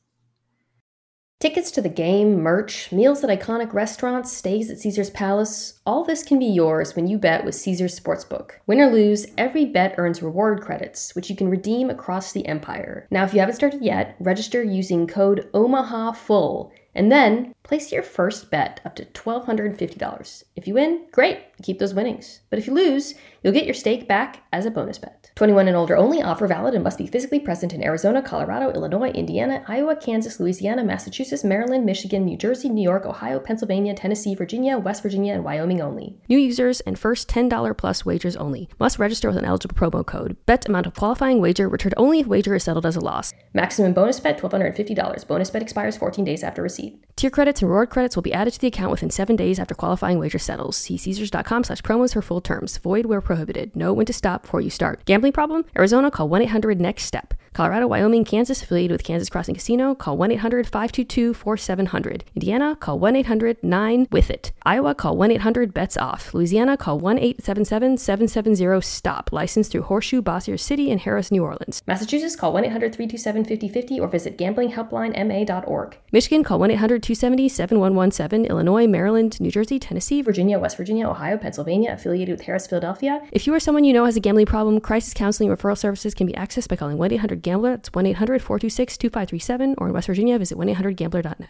Tickets to the game, merch, meals at iconic restaurants, stays at Caesar's Palace, all this can be yours when you bet with Caesar's Sportsbook. Win or lose, every bet earns reward credits, which you can redeem across the empire. Now, if you haven't started yet, register using code OMAHAFULL, and then place your first bet up to $1,250. If you win, great, keep those winnings. But if you lose, you'll get your stake back as a bonus bet. 21 and older only, offer valid and must be physically present in Arizona, Colorado, Illinois, Indiana, Iowa, Kansas, Louisiana, Massachusetts, Maryland, Michigan, New Jersey, New York, Ohio, Pennsylvania, Tennessee, Virginia, West Virginia, and Wyoming only. New users and first $10 plus wagers only. Must register with an eligible promo code. Bet amount of qualifying wager returned only if wager is settled as a loss. Maximum bonus bet, $1,250. Bonus bet expires 14 days after receipt. Tier credits and reward credits will be added to the account within 7 days after qualifying wager settles. See Caesars.com/promos for full terms. Void where prohibited. Know when to stop before you start. Gambling problem? Arizona, call 1-800-NEXT-STEP. Colorado, Wyoming, Kansas, affiliated with Kansas Crossing Casino, call 1-800-522-4700. Indiana, call 1-800-9-WITH-IT. Iowa, call 1-800-BETS-OFF. Louisiana, call 1-877-770-STOP. Licensed through Horseshoe, Bossier City, and Harris, New Orleans. Massachusetts, call 1-800-327-5050 or visit gamblinghelplinema.org. Michigan, call 1-800-270-7117. Illinois, Maryland, New Jersey, Tennessee, Virginia, West Virginia, Ohio, Pennsylvania, affiliated with Harris, Philadelphia. If you or someone you know has a gambling problem, crisis counseling referral services can be accessed by calling 1-800-GAMBLER. That's 1-800-426-2537, or in West Virginia, visit 1-800-GAMBLER.net.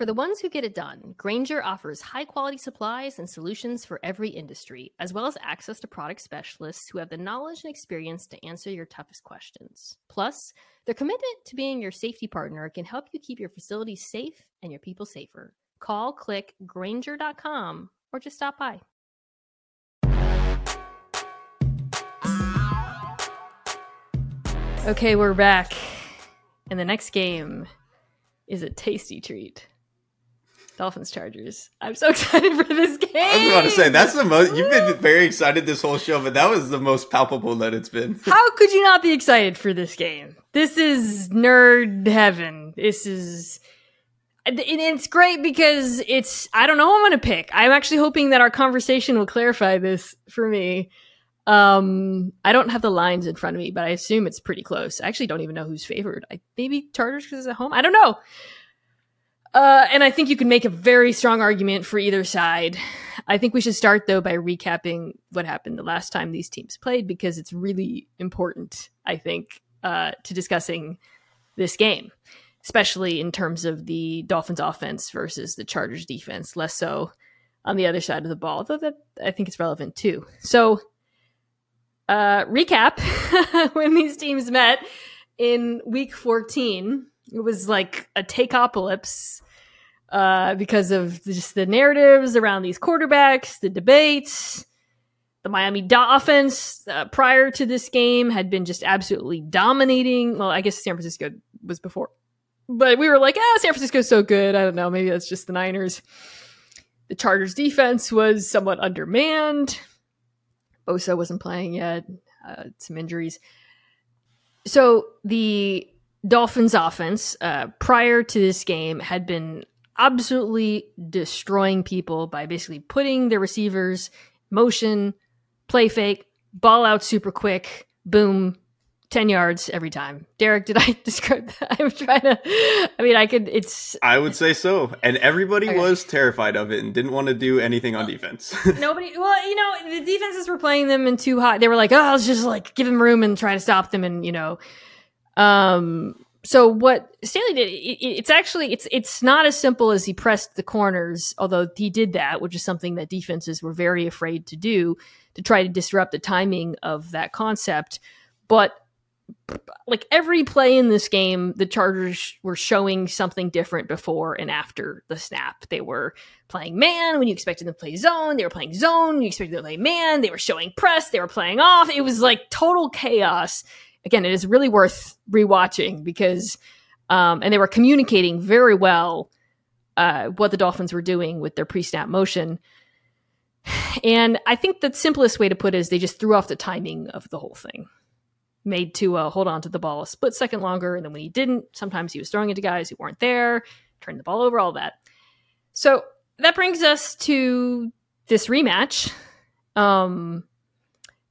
For the ones who get it done, Grainger offers high-quality supplies and solutions for every industry, as well as access to product specialists who have the knowledge and experience to answer your toughest questions. Plus, their commitment to being your safety partner can help you keep your facility safe and your people safer. Call, click Grainger.com, or just stop by. Okay, we're back. And the next game is a tasty treat. Dolphins Chargers. I'm so excited for this game. I was about to say, that's the most, you've been very excited this whole show, but that was the most palpable that it's been. How could you not be excited for this game? This is nerd heaven. This is, and it's great because it's, I don't know who I'm going to pick. I'm actually hoping that our conversation will clarify this for me. I don't have the lines in front of me, but I assume it's pretty close. I actually don't even know who's favored. Maybe Chargers because it's at home. I don't know. And I think you can make a very strong argument for either side. I think we should start, though, by recapping what happened the last time these teams played, because it's really important, I think, to discussing this game, especially in terms of the Dolphins offense versus the Chargers defense, less so on the other side of the ball, though that I think it's relevant, too. So recap, when these teams met in week 14, it was like a takeopolis because of just the narratives around these quarterbacks, the debates. The Miami offense prior to this game had been just absolutely dominating. Well, I guess San Francisco was before, but we were like, San Francisco's so good. I don't know. Maybe that's just the Niners. The Chargers defense was somewhat undermanned. Bosa wasn't playing yet, some injuries. So the Dolphins offense prior to this game had been absolutely destroying people by basically putting their receivers motion, play fake, ball out super quick, boom, 10 yards every time. Derek, did I describe that? I would say so. And everybody was terrified of it and didn't want to do anything on defense. The defenses were playing them in too high. They were like, let's just like give them room and try to stop them. And, so what Stanley did, it's not as simple as he pressed the corners, although he did that, which is something that defenses were very afraid to do, to try to disrupt the timing of that concept. But like every play in this game, the Chargers were showing something different before and after the snap. They were playing man when you expected them to play zone. They were playing zone when you expected them to play man. They were showing press. They were playing off. It was like total chaos. Again, it is really worth rewatching because, and they were communicating very well what the Dolphins were doing with their pre-snap motion. And I think the simplest way to put it is they just threw off the timing of the whole thing. Made to hold on to the ball a split second longer. And then when he didn't, sometimes he was throwing it to guys who weren't there, turned the ball over, all that. So that brings us to this rematch.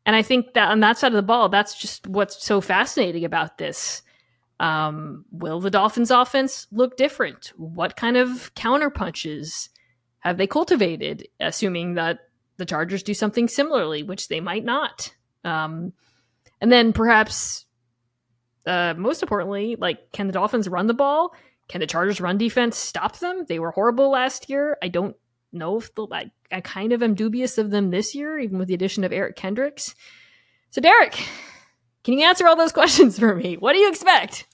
And I think that on that side of the ball, that's just what's so fascinating about this. Will the Dolphins offense look different? What kind of counterpunches have they cultivated? Assuming that the Chargers do something similarly, which they might not. And then perhaps, most importantly, like, can the Dolphins run the ball? Can the Chargers run defense stop them? They were horrible last year. I don't know if I kind of am dubious of them this year, even with the addition of Eric Kendricks. So, Derek, can you answer all those questions for me? What do you expect?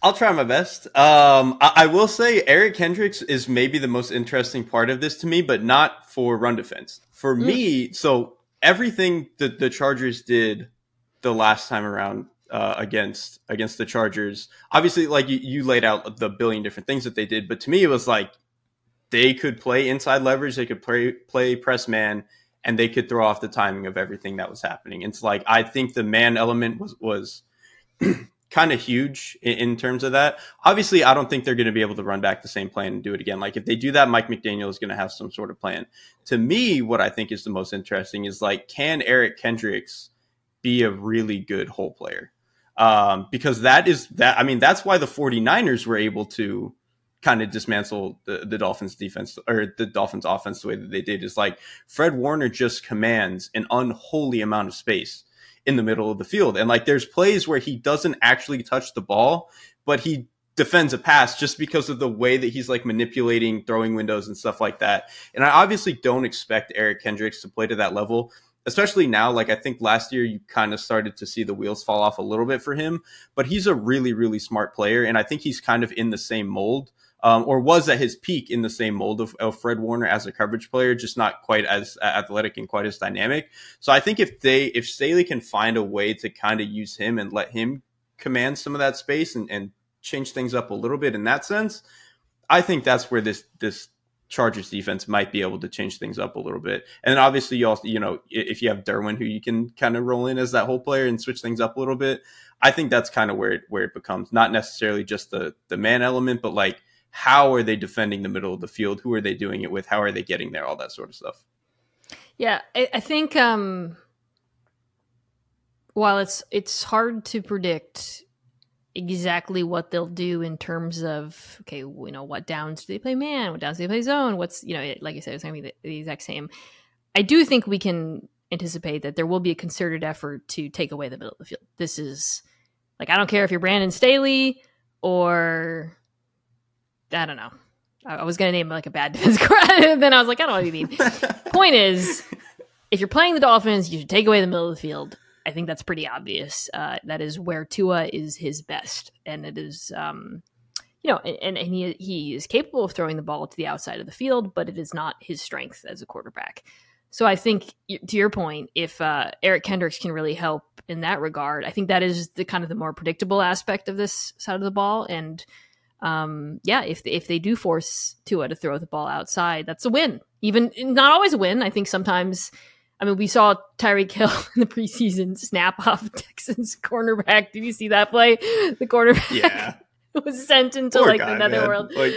I'll try my best. I will say Eric Kendricks is maybe the most interesting part of this to me, but not for run defense. For me, so everything that the Chargers did the last time around against the Chargers, obviously, like you laid out the billion different things that they did, but to me it was like they could play inside leverage, they could play press man, and they could throw off the timing of everything that was happening. It's like I think the man element was kind of huge in terms of that. Obviously, I don't think they're going to be able to run back the same plan and do it again. Like if they do that, Mike McDaniel is going to have some sort of plan. To me, what I think is the most interesting is like, can Eric Kendricks be a really good hole player? Because that is that. I mean, that's why the 49ers were able to kind of dismantle the Dolphins defense or the Dolphins offense the way that they did. Is like Fred Warner just commands an unholy amount of space in the middle of the field. And like, there's plays where he doesn't actually touch the ball, but he defends a pass just because of the way that he's like manipulating throwing windows and stuff like that. And I obviously don't expect Eric Kendricks to play to that level, especially now. Like, I think last year you kind of started to see the wheels fall off a little bit for him, but he's a really, really smart player. And I think he's kind of in the same mold, or was at his peak in the same mold of Fred Warner as a coverage player, just not quite as athletic and quite as dynamic. So I think if Staley can find a way to kind of use him and let him command some of that space and change things up a little bit in that sense, I think that's where this Chargers defense might be able to change things up a little bit. And then obviously you also, you know, if you have Derwin, who you can kind of roll in as that whole player and switch things up a little bit, I think that's kind of where it becomes not necessarily just the man element, but like, how are they defending the middle of the field? Who are they doing it with? How are they getting there? All that sort of stuff. Yeah. I think, while it's hard to predict exactly what they'll do in terms of, okay, you know, what downs do they play man, what downs do they play zone, what's, you know, it, like I said, it's going to be the exact same. I do think we can anticipate that there will be a concerted effort to take away the middle of the field. This is, like, I don't care if you're Brandon Staley or, I don't know. I was going to name like a bad defense guy, then I was like, I don't know what you mean. Point is, if you're playing the Dolphins, you should take away the middle of the field. I think that's pretty obvious. That is where Tua is his best. And it is, you know, and he is capable of throwing the ball to the outside of the field, but it is not his strength as a quarterback. So I think, to your point, if Eric Kendricks can really help in that regard, I think that is the kind of the more predictable aspect of this side of the ball. And yeah, if they do force Tua to throw the ball outside, that's a win. Even not always a win. I think sometimes, I mean, we saw Tyreek Hill in the preseason snap off Texans cornerback. Did you see that play? The cornerback was sent into another world. Like...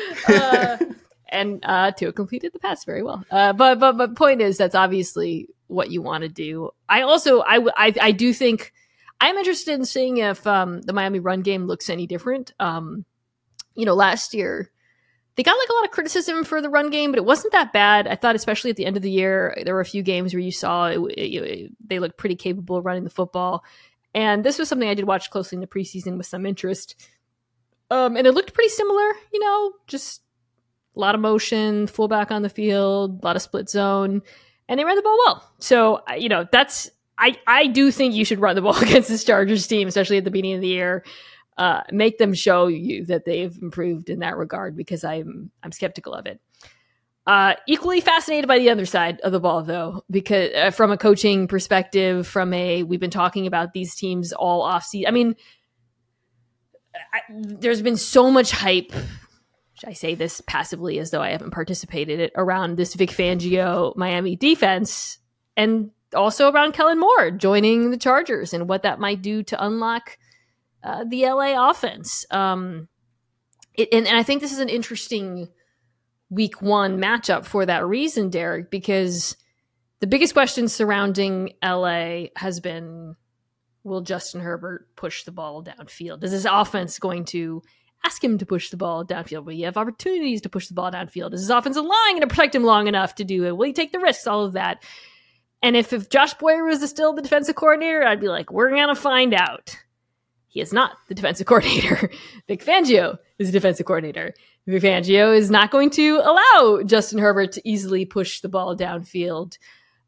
and Tua completed the pass very well. But point is, that's obviously what you want to do. I do think I'm interested in seeing if the Miami run game looks any different. You know, last year, they got like a lot of criticism for the run game, but it wasn't that bad. I thought, especially at the end of the year, there were a few games where you saw they looked pretty capable of running the football. And this was something I did watch closely in the preseason with some interest. And it looked pretty similar, you know, just a lot of motion, fullback on the field, a lot of split zone, and they ran the ball well. So, you know, that's, I do think you should run the ball against this Chargers team, especially at the beginning of the year. Make them show you that they've improved in that regard, because I'm skeptical of it. Equally fascinated by the other side of the ball, though, because from a coaching perspective, we've been talking about these teams all offseason. I mean, there's been so much hype. I say this passively as though I haven't participated in it, around this Vic Fangio Miami defense, and also around Kellen Moore joining the Chargers and what that might do to unlock the LA offense. And I think this is an interesting week one matchup for that reason, Derek, because the biggest question surrounding LA has been, will Justin Herbert push the ball downfield? Is his offense going to ask him to push the ball downfield? Will he have opportunities to push the ball downfield? Is his offensive line going to protect him long enough to do it? Will he take the risks? All of that. And if Josh Boyer was still the defensive coordinator, I'd be like, we're going to find out. He is not the defensive coordinator. Vic Fangio is the defensive coordinator. Vic Fangio is not going to allow Justin Herbert to easily push the ball downfield.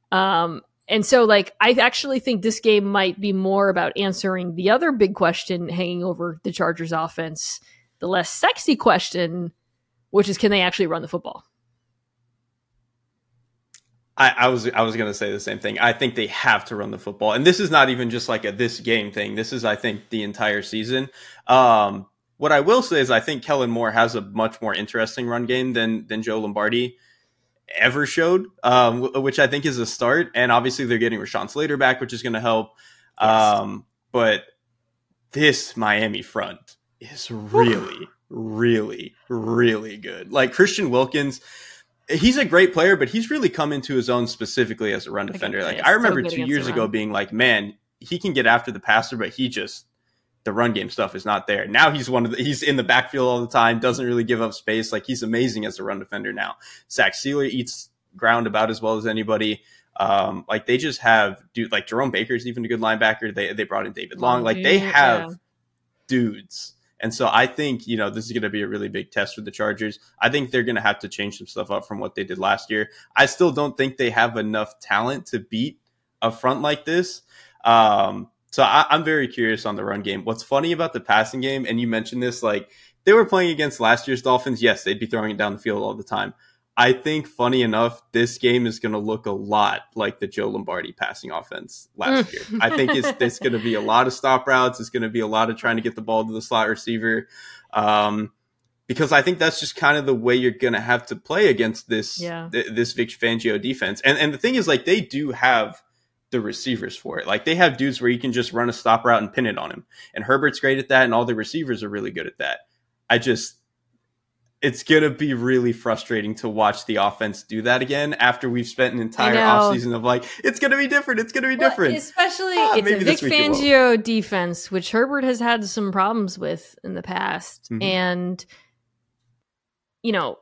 And so, like, I actually think this game might be more about answering the other big question hanging over the Chargers offense, the less sexy question, which is, can they actually run the football? I was going to say the same thing. I think they have to run the football. And this is not even just like this game thing. This is, I think, the entire season. What I will say is I think Kellen Moore has a much more interesting run game than Joe Lombardi ever showed, which I think is a start. And obviously they're getting Rashawn Slater back, which is going to help. But this Miami front is really, really, really good. Like, Christian Wilkins... he's a great player, but he's really come into his own specifically as a run defender. Like, I remember 2 years ago being like, man, he can get after the passer, but the run game stuff is not there. Now he's in the backfield all the time, doesn't really give up space. Like, he's amazing as a run defender now. Zach Sealer eats ground about as well as anybody. Like, they just have dude, like Jerome Baker's even a good linebacker. They brought in David Long. Like, they have dudes And so I think, you know, this is going to be a really big test for the Chargers. I think they're going to have to change some stuff up from what they did last year. I still don't think they have enough talent to beat a front like this. So I'm very curious on the run game. What's funny about the passing game, and you mentioned this, like they were playing against last year's Dolphins. Yes, they'd be throwing it down the field all the time. I think, funny enough, this game is going to look a lot like the Joe Lombardi passing offense last year. I think it's going to be a lot of stop routes. It's going to be a lot of trying to get the ball to the slot receiver, because I think that's just kind of the way you're going to have to play against this this Vic Fangio defense. And the thing is, like, they do have the receivers for it. Like, they have dudes where you can just run a stop route and pin it on him. And Herbert's great at that, and all the receivers are really good at that. It's going to be really frustrating to watch the offense do that again after we've spent an entire offseason of like, it's going to be different. It's going to be different. Especially it's a Vic Fangio defense, which Herbert has had some problems with in the past. Mm-hmm. And, you know,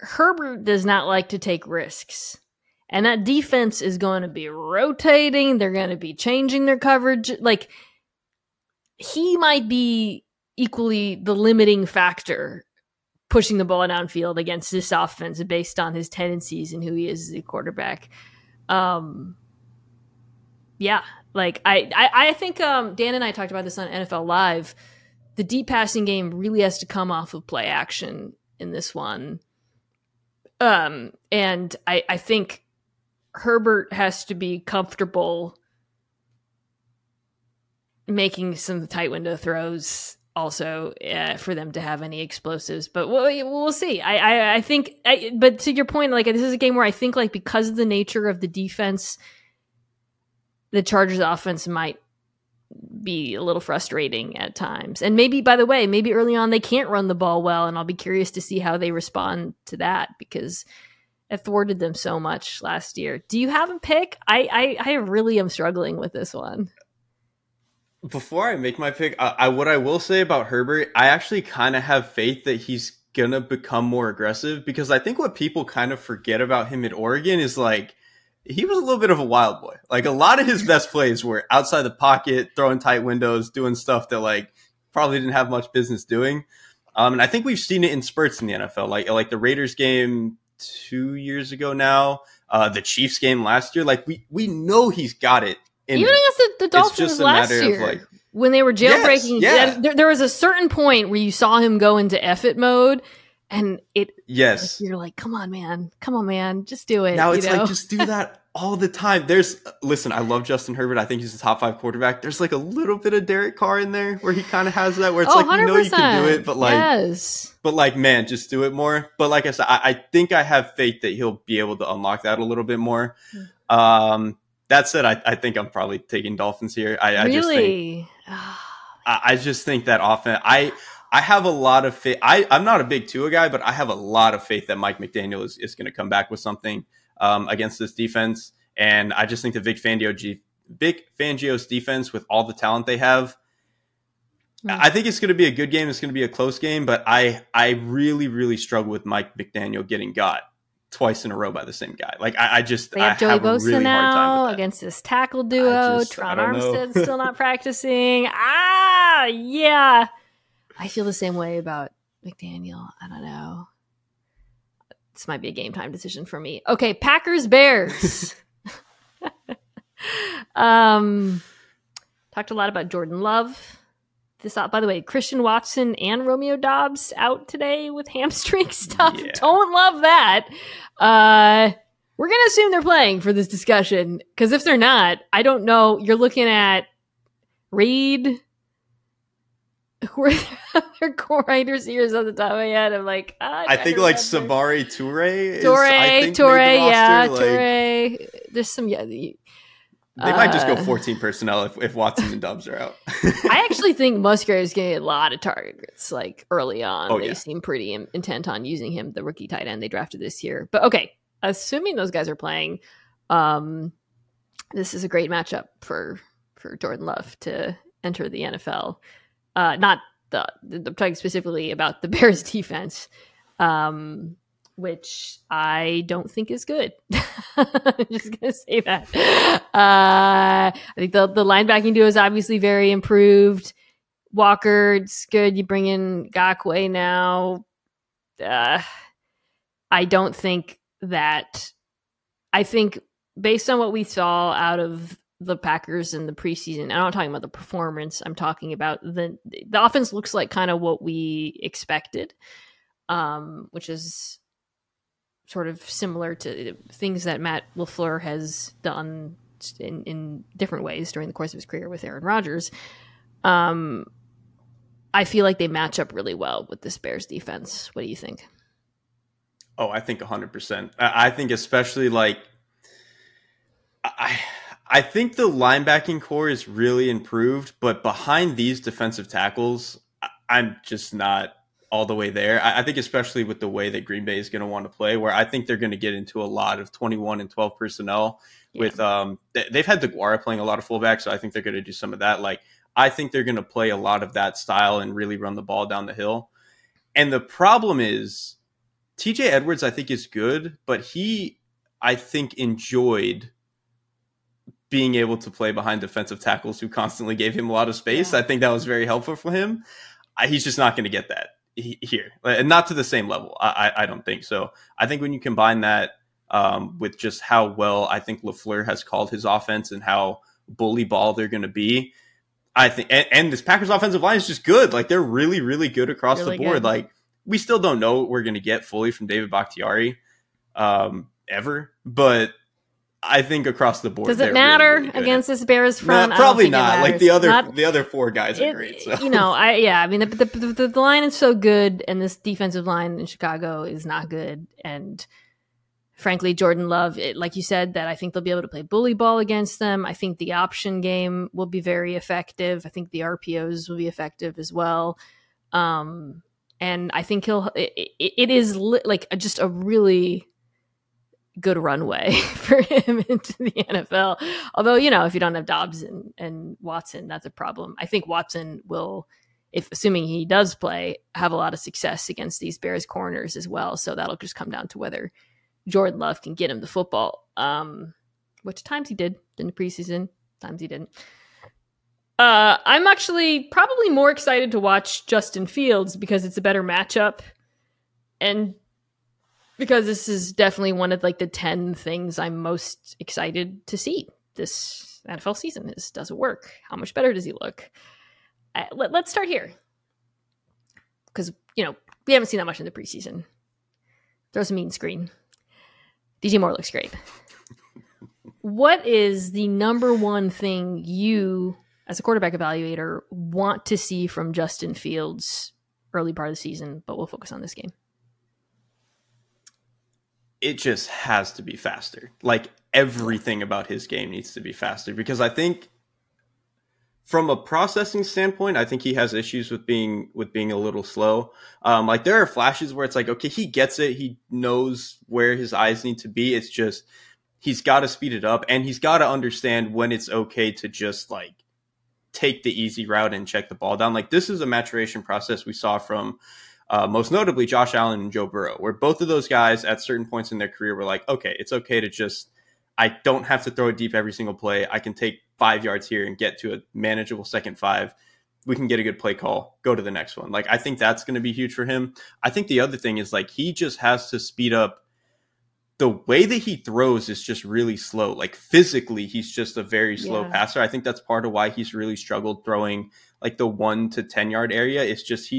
Herbert does not like to take risks. And that defense is going to be rotating. They're going to be changing their coverage. Like, he might be equally the limiting factor pushing the ball downfield against this offense based on his tendencies and who he is as a quarterback. I think Dan and I talked about this on NFL Live. The deep passing game really has to come off of play action in this one. And I think Herbert has to be comfortable making some tight window throws also for them to have any explosives, but we'll see. I think, but to your point, like, this is a game where I think, like, because of the nature of the defense, the Chargers offense might be a little frustrating at times. And maybe, by the way, maybe early on they can't run the ball well, and I'll be curious to see how they respond to that, because it thwarted them so much last year. Do you have a pick? I really am struggling with this one. Before I make my pick, what I will say about Herbert, I actually kind of have faith that he's going to become more aggressive, because I think what people kind of forget about him at Oregon is, like, he was a little bit of a wild boy. Like, a lot of his best plays were outside the pocket, throwing tight windows, doing stuff that, like, probably didn't have much business doing. And I think we've seen it in spurts in the NFL, like the Raiders game 2 years ago now, the Chiefs game last year. Like, we know he's got it. Even against the Dolphins last year, like, when they were jailbreaking, there was a certain point where you saw him go into F it mode, and like, you're like, come on, man, just do it. Now it's like, just do that all the time. Listen, I love Justin Herbert. I think he's a top five quarterback. There's, like, a little bit of Derek Carr in there where he kind of has that, where it's like, 100%. You know, you can do it, but like, but like, man, just do it more. But like I said, I think I have faith that he'll be able to unlock that a little bit more. That said, I think I'm probably taking Dolphins here. I just think that often. I have a lot of faith. I'm not a big Tua guy, but I have a lot of faith that Mike McDaniel is going to come back with something against this defense. And I just think the Vic Fangio's defense, with all the talent they have, I think it's going to be a good game. It's going to be a close game, but I really, really struggle with Mike McDaniel getting got twice in a row by the same guy. Like, I have Joey Bosa really now hard time with that. Against this tackle duo. Tron Armstead's still not practicing. Yeah. I feel the same way about McDaniel. I don't know. This might be a game time decision for me. Okay, Packers Bears. Talked a lot about Jordan Love. By the way, Christian Watson and Romeo Doubs out today with hamstring stuff. Yeah. Don't love that. We're going to assume they're playing for this discussion, because if they're not, I don't know. You're looking at Reed. Who are their coordinators? Ears on the top of my head. I'm like, I think, like, Sabari Touré. Touré. There's some... They might just go 14 personnel if Watson and Doubs are out. I actually think Musgrave's getting a lot of targets, like, early on. They seem pretty intent on using him, the rookie tight end they drafted this year. But okay, assuming those guys are playing, this is a great matchup for Jordan Love to enter the NFL. I'm talking specifically about the Bears defense, which I don't think is good. I'm just going to say that. I think the linebacking duo is obviously very improved. Walker's good. You bring in Gakwe now. I don't think that. I think based on what we saw out of the Packers in the preseason, and I'm not talking about the performance. I'm talking about the offense looks like kind of what we expected, which is sort of similar to things that Matt LaFleur has done in different ways during the course of his career with Aaron Rodgers. I feel like they match up really well with this Bears defense. What do you think? Oh, I think 100%. I think especially like I think the linebacking core is really improved, but behind these defensive tackles, I'm just not all the way there. I think especially with the way that Green Bay is going to want to play, where I think they're going to get into a lot of 21 and 12 personnel. Yeah. With they've had DeGuara playing a lot of fullbacks, so I think they're going to do some of that. Like I think they're going to play a lot of that style and really run the ball down the hill. And the problem is TJ Edwards, I think, is good, but he, I think, enjoyed being able to play behind defensive tackles who constantly gave him a lot of space. Yeah. I think that was very helpful for him. He's just not going to get that here, and not to the same level. I don't think so. I think when you combine that with just how well I think LaFleur has called his offense and how bully ball they're going to be, I think, and this Packers offensive line is just good. Like they're really, really good across the board. Good. Like we still don't know what we're going to get fully from David Bakhtiari ever, but I think across the board. Does it matter really against this Bears front? No, probably not. Like the other four guys are great. So. You know, I mean, the line is so good, and this defensive line in Chicago is not good. And frankly, Jordan Love, like you said, that I think they'll be able to play bully ball against them. I think the option game will be very effective. I think the RPOs will be effective as well. And I think it is like just a really good runway for him into the NFL. Although, you know, if you don't have Dobbs and Watson, that's a problem. I think Watson will, if assuming he does play, have a lot of success against these Bears corners as well. So that'll just come down to whether Jordan Love can get him the football, which times he did in the preseason, times he didn't. I'm actually probably more excited to watch Justin Fields because it's a better matchup, and because this is definitely one of like the 10 things I'm most excited to see this NFL season is, does it work? How much better does he look? Let's start here. Because, you know, we haven't seen that much in the preseason. There's a mean screen. DJ Moore looks great. What is the number one thing you, as a quarterback evaluator, want to see from Justin Fields early part of the season? But we'll focus on this game. It just has to be faster. Like everything about his game needs to be faster, because I think from a processing standpoint, I think he has issues with being a little slow. Like there are flashes where it's like, okay, he gets it. He knows where his eyes need to be. It's just, he's got to speed it up, and he's got to understand when it's okay to just like take the easy route and check the ball down. Like this is a maturation process we saw from, most notably Josh Allen and Joe Burrow, where both of those guys at certain points in their career were like, okay, it's okay to just, I don't have to throw it deep every single play. I can take 5 yards here and get to a manageable second five. We can get a good play call, go to the next one. Like, I think that's going to be huge for him. I think the other thing is like, he just has to speed up. The way that he throws is just really slow. Like physically, he's just a very slow passer. I think that's part of why he's really struggled throwing like the 1 to 10 yard area. It's just,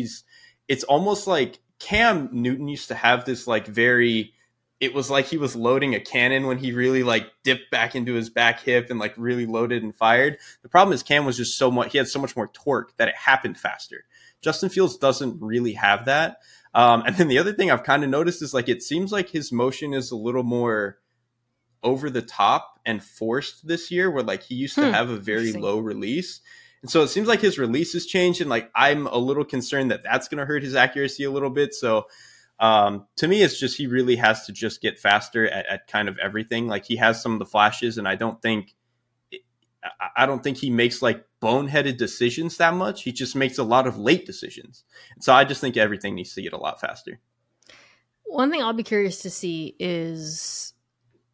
it's almost like Cam Newton used to have this like very, it was like he was loading a cannon when he really like dipped back into his back hip and like really loaded and fired. The problem is Cam was just so much, he had so much more torque that it happened faster. Justin Fields doesn't really have that. And then the other thing I've kind of noticed is like, it seems like his motion is a little more over the top and forced this year, where like he used to have a very low release. And so it seems like his release has changed, and like I'm a little concerned that that's going to hurt his accuracy a little bit. So to me, it's just he really has to just get faster at kind of everything. Like he has some of the flashes, and I don't think he makes like boneheaded decisions that much. He just makes a lot of late decisions. And so I just think everything needs to get a lot faster. One thing I'll be curious to see is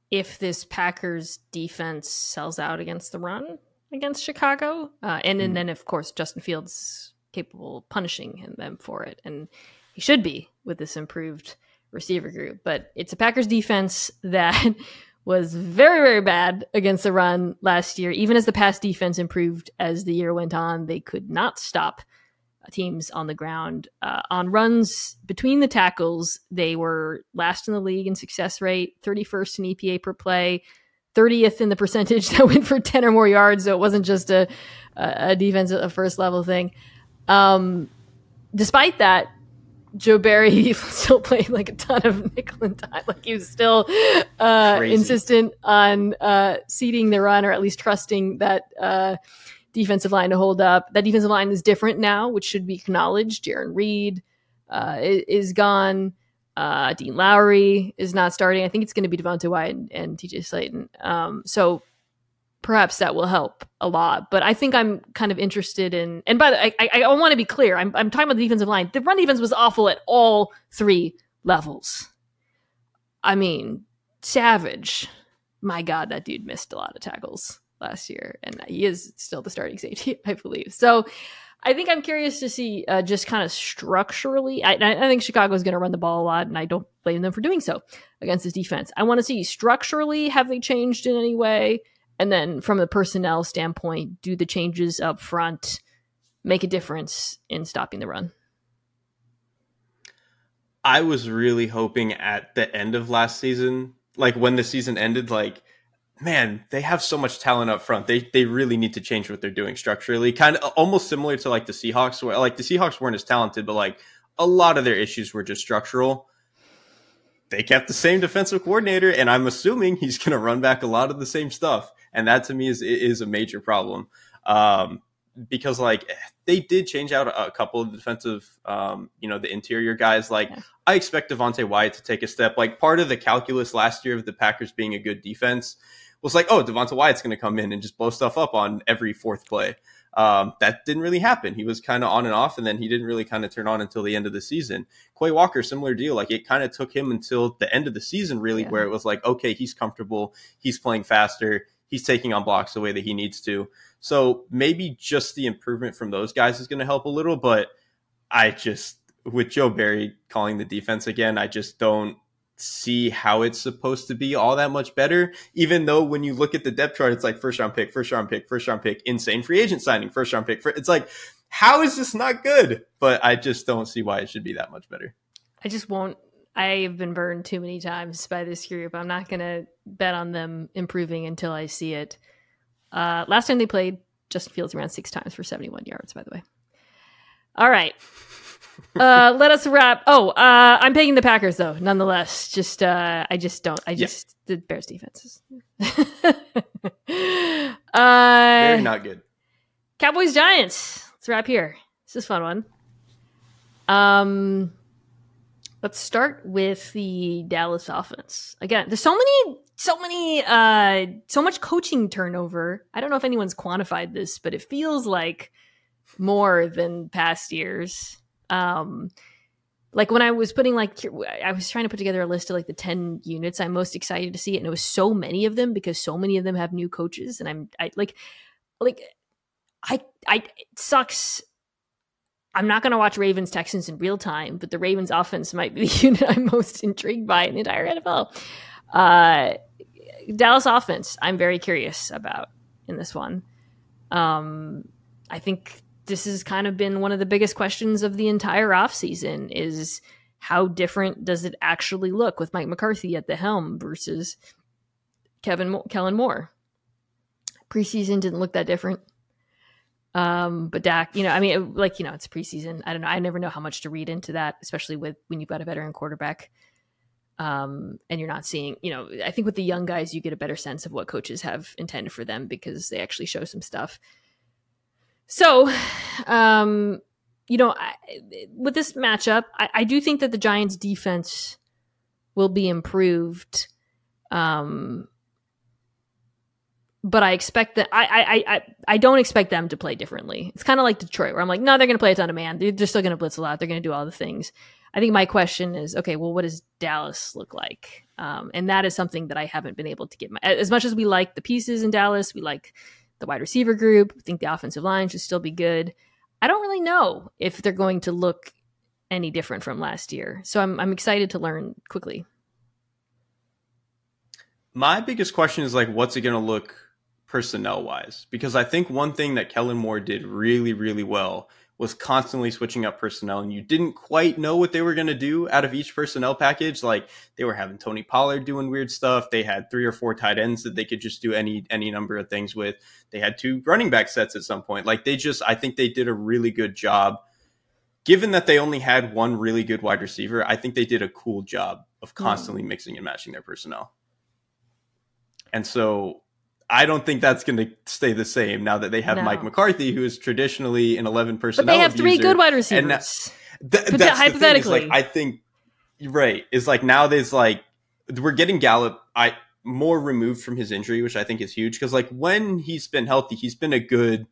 if this Packers defense sells out against the run against Chicago. And then, of course, Justin Fields capable of punishing them for it. And he should be with this improved receiver group. But it's a Packers defense that was very, very bad against the run last year. Even as the pass defense improved as the year went on, they could not stop teams on the ground. On runs between the tackles, they were last in the league in success rate, 31st in EPA per play, 30th in the percentage that went for 10 or more yards. So it wasn't just a defense, a first level thing. Despite that, Joe Barry still played like a ton of nickel and dime. Like he was still insistent on seating the run, or at least trusting that defensive line to hold up. That defensive line is different now, which should be acknowledged. Jaron Reed is gone. Dean Lowry is not starting. I think it's going to be Devonta Wyatt and TJ Slayton. So perhaps that will help a lot. But I think I'm kind of interested in, and by the way, I want to be clear. I'm talking about the defensive line. The run defense was awful at all three levels. I mean, Savage, my God, that dude missed a lot of tackles last year, and he is still the starting safety, I believe. So I think I'm curious to see just kind of structurally. I think Chicago is going to run the ball a lot, and I don't blame them for doing so against this defense. I want to see structurally, have they changed in any way? And then from the personnel standpoint, do the changes up front make a difference in stopping the run? I was really hoping at the end of last season, like when the season ended, like, man, they have so much talent up front. They really need to change what they're doing structurally. Kind of almost similar to like the Seahawks, where like the Seahawks weren't as talented, but like a lot of their issues were just structural. They kept the same defensive coordinator, and I'm assuming he's going to run back a lot of the same stuff. And that to me is a major problem, because like they did change out a couple of defensive, the interior guys. Like I expect Devontae Wyatt to take a step. Like part of the calculus last year of the Packers being a good defense was like, oh, Devonta Wyatt's going to come in and just blow stuff up on every fourth play. That didn't really happen. He was kind of on and off, and then he didn't really kind of turn on until the end of the season. Quay Walker, similar deal. Like it kind of took him until the end of the season, really, where it was like, okay, he's comfortable. He's playing faster. He's taking on blocks the way that he needs to. So maybe just the improvement from those guys is going to help a little, but I just, with Joe Barry calling the defense again, I just don't see how it's supposed to be all that much better, even though when you look at the depth chart, it's like first round pick, insane free agent signing, first round pick. It's like, how is this not good? But I just don't see why it should be that much better. I've been burned too many times by this group. I'm not going to bet on them improving until I see it. Last time they played, Justin Fields ran 6 times for 71 yards, by the way. All right. Let us wrap. I'm picking the Packers though, nonetheless. The Bears defenses. They're not good. Cowboys Giants. Let's wrap here. This is a fun one. Let's start with the Dallas offense. Again, there's so much coaching turnover. I don't know if anyone's quantified this, but it feels like more than past years. Like when I was putting, like, I was trying to put together a list of like the 10 units I'm most excited to see, and it was so many of them because so many of them have new coaches, and it sucks. I'm not going to watch Ravens Texans in real time, but the Ravens offense might be the unit I'm most intrigued by in the entire NFL. Dallas offense, I'm very curious about in this one. I think this has kind of been one of the biggest questions of the entire offseason is how different does it actually look with Mike McCarthy at the helm versus Kellen Moore. Preseason didn't look that different. But Dak, it's preseason. I don't know. I never know how much to read into that, especially when you've got a veteran quarterback. And you're not seeing, I think with the young guys, you get a better sense of what coaches have intended for them because they actually show some stuff. So, with this matchup, I do think that the Giants' defense will be improved. But I expect that I don't expect them to play differently. It's kind of like Detroit, where I'm like, no, they're going to play a ton of man. They're still going to blitz a lot. They're going to do all the things. I think my question is, okay, well, what does Dallas look like? And that is something that I haven't been able to get. As much as we like the pieces in Dallas, we like the wide receiver group, I think the offensive line should still be good. I don't really know if they're going to look any different from last year. So I'm excited to learn quickly. My biggest question is, like, what's it going to look personnel wise? Because I think one thing that Kellen Moore did really, really well was constantly switching up personnel, and you didn't quite know what they were going to do out of each personnel package. Like, they were having Tony Pollard doing weird stuff. They had 3 or 4 tight ends that they could just do any number of things with. They had 2 running back sets at some point. Like, they just, I think they did a really good job. Given that they only had one really good wide receiver, I think they did a cool job of constantly mixing and matching their personnel. And so I don't think that's going to stay the same now that they have Mike McCarthy, who is traditionally an 11 personnel. But they have 3 good wide receivers. And that's hypothetically, the thing, like, I think right is like now there's like we're getting Gallup more removed from his injury, which I think is huge because, like, when he's been healthy, he's been a good,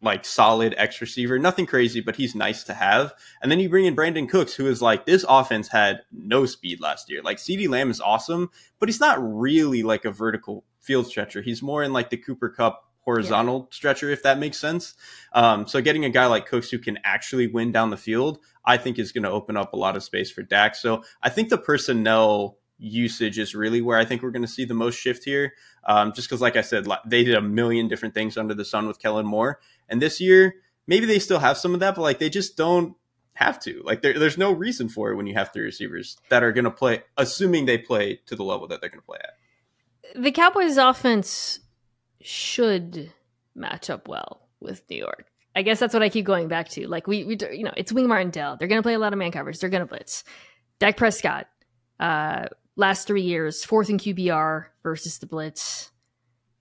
like, solid X receiver, nothing crazy, but he's nice to have. And then you bring in Brandon Cooks, who is like, this offense had no speed last year. Like, CeeDee Lamb is awesome, but he's not really like a vertical field stretcher. He's more in like the Cooper Cup horizontal stretcher, if that makes sense. So getting a guy like Cooks who can actually win down the field, I think is going to open up a lot of space for Dak. So I think the personnel usage is really where I think we're going to see the most shift here. Just because, like I said, they did a million different things under the sun with Kellen Moore. And this year, maybe they still have some of that, but like they just don't have to. Like there's no reason for it when you have 3 receivers that are going to play, assuming they play to the level that they're going to play at. The Cowboys' offense should match up well with New York. I guess that's what I keep going back to. Like we you know, it's Wing Martindale. They're going to play a lot of man coverage. They're going to blitz. Dak Prescott, last 3 years, 4th in QBR versus the blitz,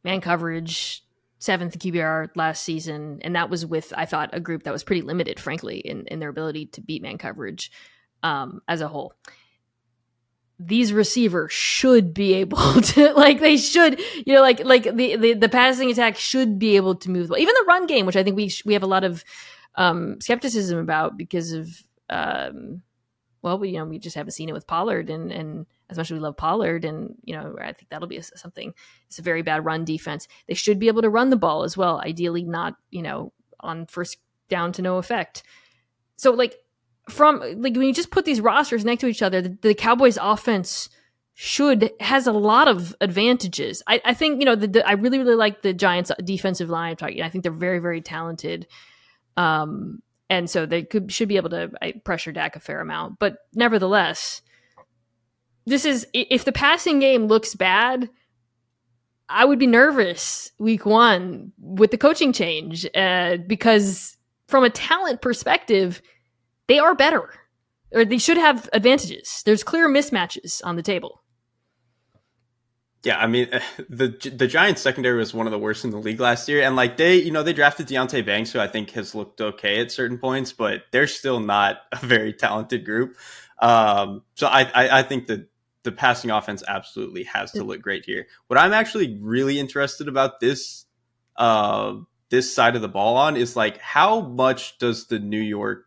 man coverage. 7th QBR last season, and that was with, I thought, a group that was pretty limited, frankly, in their ability to beat man coverage as a whole. These receivers should be able to, like, they should, you know, like the passing attack should be able to move. Even the run game, which I think we have a lot of skepticism about because of, we just haven't seen it with Pollard and as much as we love Pollard, and, you know, I think that'll be something. It's a very bad run defense. They should be able to run the ball as well. Ideally, not, you know, on first down to no effect. So, like, when you just put these rosters next to each other, the Cowboys' offense has a lot of advantages. I think, you know, I really, really like the Giants' defensive line. I think they're very, very talented. And so they should be able to pressure Dak a fair amount. But nevertheless, this is, if the passing game looks bad, I would be nervous week one with the coaching change because from a talent perspective, they are better, or they should have advantages. There's clear mismatches on the table. Yeah, I mean, the Giants secondary was one of the worst in the league last year. And like they drafted Deonte Banks, who I think has looked okay at certain points, but they're still not a very talented group. So I think that the passing offense absolutely has to look great here. What I'm actually really interested about this side of the ball on is like, how much does the New York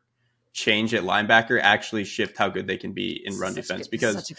change at linebacker actually shift how good they can be in run defense? Because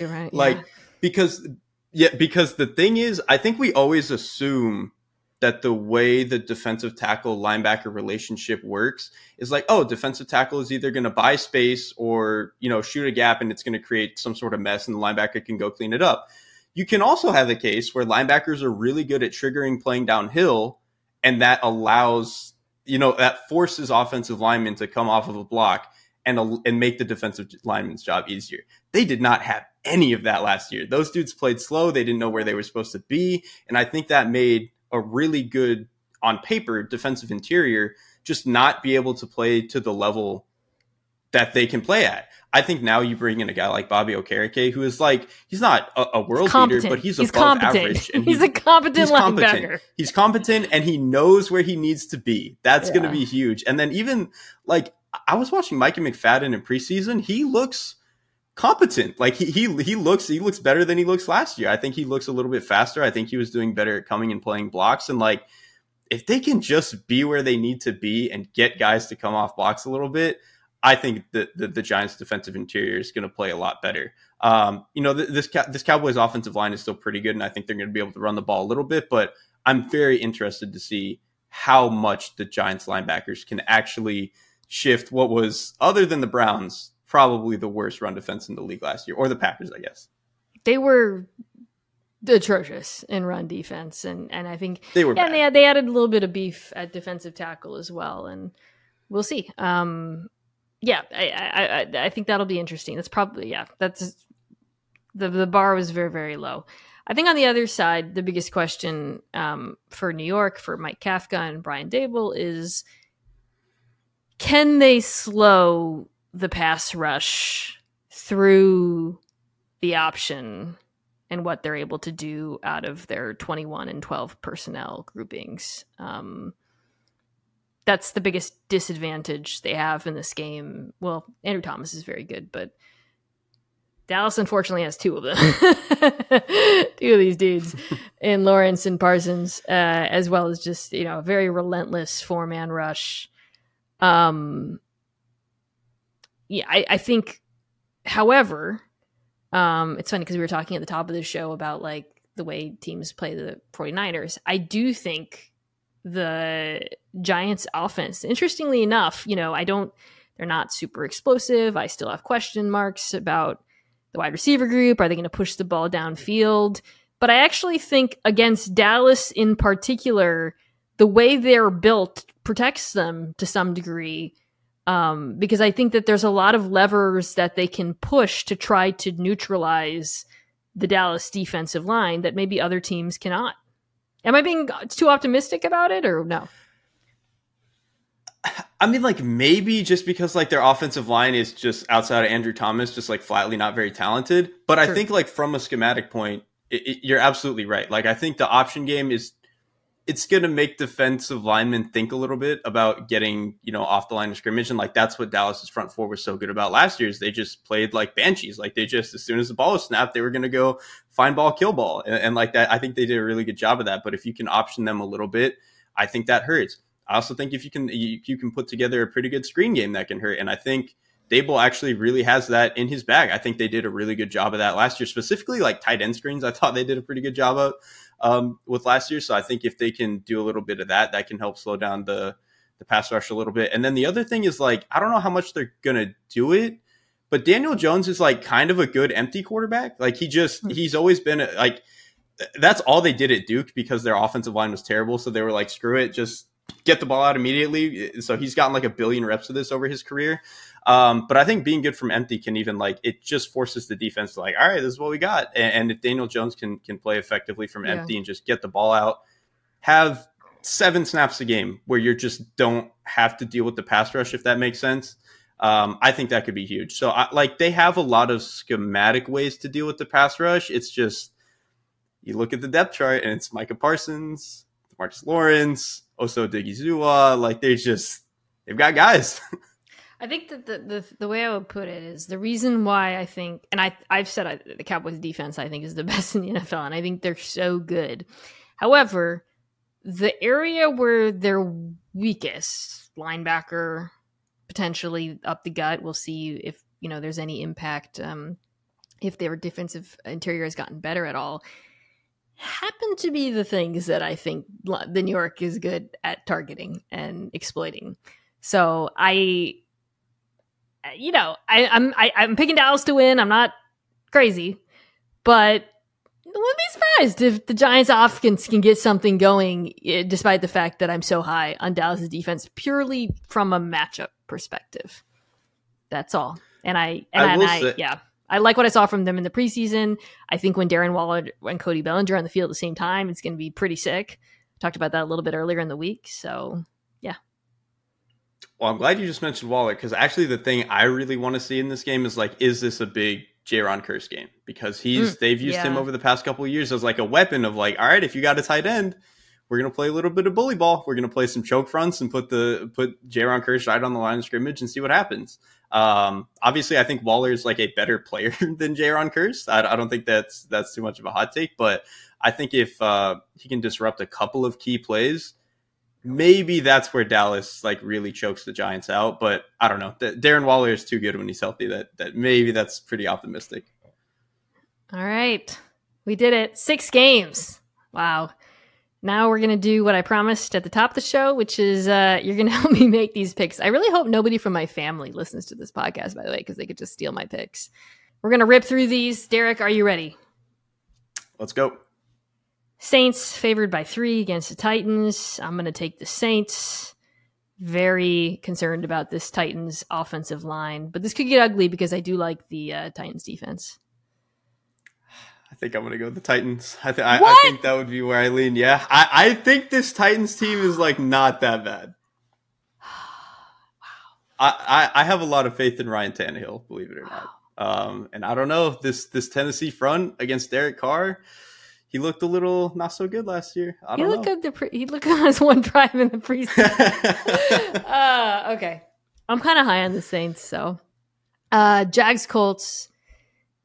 the thing is, I think we always assume that the way the defensive tackle linebacker relationship works is like, oh, defensive tackle is either going to buy space or, you know, shoot a gap and it's going to create some sort of mess and the linebacker can go clean it up. You can also have a case where linebackers are really good at triggering playing downhill, and that allows, you know, that forces offensive linemen to come off of a block and make the defensive lineman's job easier. They did not have any of that last year. Those dudes played slow. They didn't know where they were supposed to be. And I think that made a really good, on paper, defensive interior just not be able to play to the level that they can play at. I think now you bring in a guy like Bobby Okereke, who is like, he's not a world beater, but he's above average. And he's a competent linebacker. He's competent and he knows where he needs to be. That's going to be huge. And then even like, I was watching Micah McFadden in preseason. He looks competent. Like he looks better than he looks last year. I think he looks a little bit faster. I think he was doing better at coming and playing blocks. And like, if they can just be where they need to be and get guys to come off blocks a little bit, I think that the Giants defensive interior is going to play a lot better. You know, this Cowboys offensive line is still pretty good, and I think they're going to be able to run the ball a little bit, but I'm very interested to see how much the Giants linebackers can actually shift what was, other than the Browns, probably the worst run defense in the league last year, or the Packers, I guess. They were atrocious in run defense, and I think they were bad. They added a little bit of beef at defensive tackle as well, and we'll see. I think that'll be interesting. That's probably the bar was very, very low. I think on the other side, the biggest question for New York, for Mike Kafka and Brian Daboll, is can they slow the pass rush through the option and what they're able to do out of their 21 and 12 personnel groupings? That's the biggest disadvantage they have in this game. Well, Andrew Thomas is very good, but Dallas, unfortunately, has two of them, two of these dudes in Lawrence and Parsons, as well as just, a very relentless 4-man rush. I think, however, it's funny because we were talking at the top of the show about like the way teams play the 49ers. I do think the Giants offense, interestingly enough, they're not super explosive. I still have question marks about the wide receiver group. Are they going to push the ball downfield? But I actually think against Dallas in particular, the way they're built protects them to some degree, because I think that there's a lot of levers that they can push to try to neutralize the Dallas defensive line that maybe other teams cannot. Am I being too optimistic about it or no? I mean, maybe just because their offensive line is just outside of Andrew Thomas, just flatly not very talented. But sure. I think from a schematic point, you're absolutely right. I think the option game it's going to make defensive linemen think a little bit about getting, off the line of scrimmage. And that's what Dallas's front four was so good about last year, is they just played like banshees. They just, as soon as the ball was snapped, they were going to go find ball, kill ball. And like that, I think they did a really good job of that. But if you can option them a little bit, I think that hurts. I also think if you can put together a pretty good screen game, that can hurt. And I think Daboll actually really has that in his bag. I think they did a really good job of that last year, specifically tight end screens. I thought they did a pretty good job of with last year. So I think if they can do a little bit of that, that can help slow down the pass rush a little bit. And then the other thing is I don't know how much they're going to do it, but Daniel Jones is kind of a good empty quarterback. He's always been that's all they did at Duke because their offensive line was terrible. So they were screw it, just get the ball out immediately. So he's gotten 1 billion reps of this over his career. But I think being good from empty can even it just forces the defense to all right, this is what we got. And if Daniel Jones can play effectively from empty and just get the ball out, have 7 snaps a game where you just don't have to deal with the pass rush, if that makes sense. I think that could be huge. So they have a lot of schematic ways to deal with the pass rush. It's just, you look at the depth chart and it's Micah Parsons, Marcus Lawrence, Oso Digizua, they've got guys. I think that the way I would put it is the reason why I think, and I've said the Cowboys defense I think is the best in the NFL, and I think they're so good. However, the area where they're weakest, linebacker, potentially up the gut, we'll see if there's any impact, if their defensive interior has gotten better at all, happen to be the things that I think the New York is good at targeting and exploiting. So I'm picking Dallas to win. I'm not crazy, but I wouldn't be surprised if the Giants offense can get something going, despite the fact that I'm so high on Dallas' defense purely from a matchup perspective. That's all. I like what I saw from them in the preseason. I think when Darren Waller and Cody Bellinger on the field at the same time, it's going to be pretty sick. Talked about that a little bit earlier in the week. So, yeah. Well, I'm glad you just mentioned Waller, because actually the thing I really want to see in this game is this a big Jaron Curse game? Because they've used him over the past couple of years as a weapon of all right, if you got a tight end, we're going to play a little bit of bully ball. We're going to play some choke fronts and put Jaron Curse right on the line of scrimmage and see what happens. Obviously, I think Waller is a better player than Jaron Curse. I don't think that's too much of a hot take, but I think if he can disrupt a couple of key plays, maybe that's where Dallas really chokes the Giants out. But I don't know. Darren Waller is too good when he's healthy. That maybe that's pretty optimistic. All right, we did it. 6 games. Wow. Now we're going to do what I promised at the top of the show, which is you're going to help me make these picks. I really hope nobody from my family listens to this podcast, by the way, because they could just steal my picks. We're going to rip through these. Derek, are you ready? Let's go. Saints favored by 3 against the Titans. I'm going to take the Saints. Very concerned about this Titans offensive line, but this could get ugly because I do like the Titans defense. I think I'm going to go with the Titans. I think that would be where I lean. Yeah. I think this Titans team is like not that bad. Wow. I have a lot of faith in Ryan Tannehill, believe it or not. And I don't know if this Tennessee front against Derek Carr, he looked a little not so good last year. He looked on his one drive in the preseason. Okay. I'm kind of high on the Saints. So Jags Colts.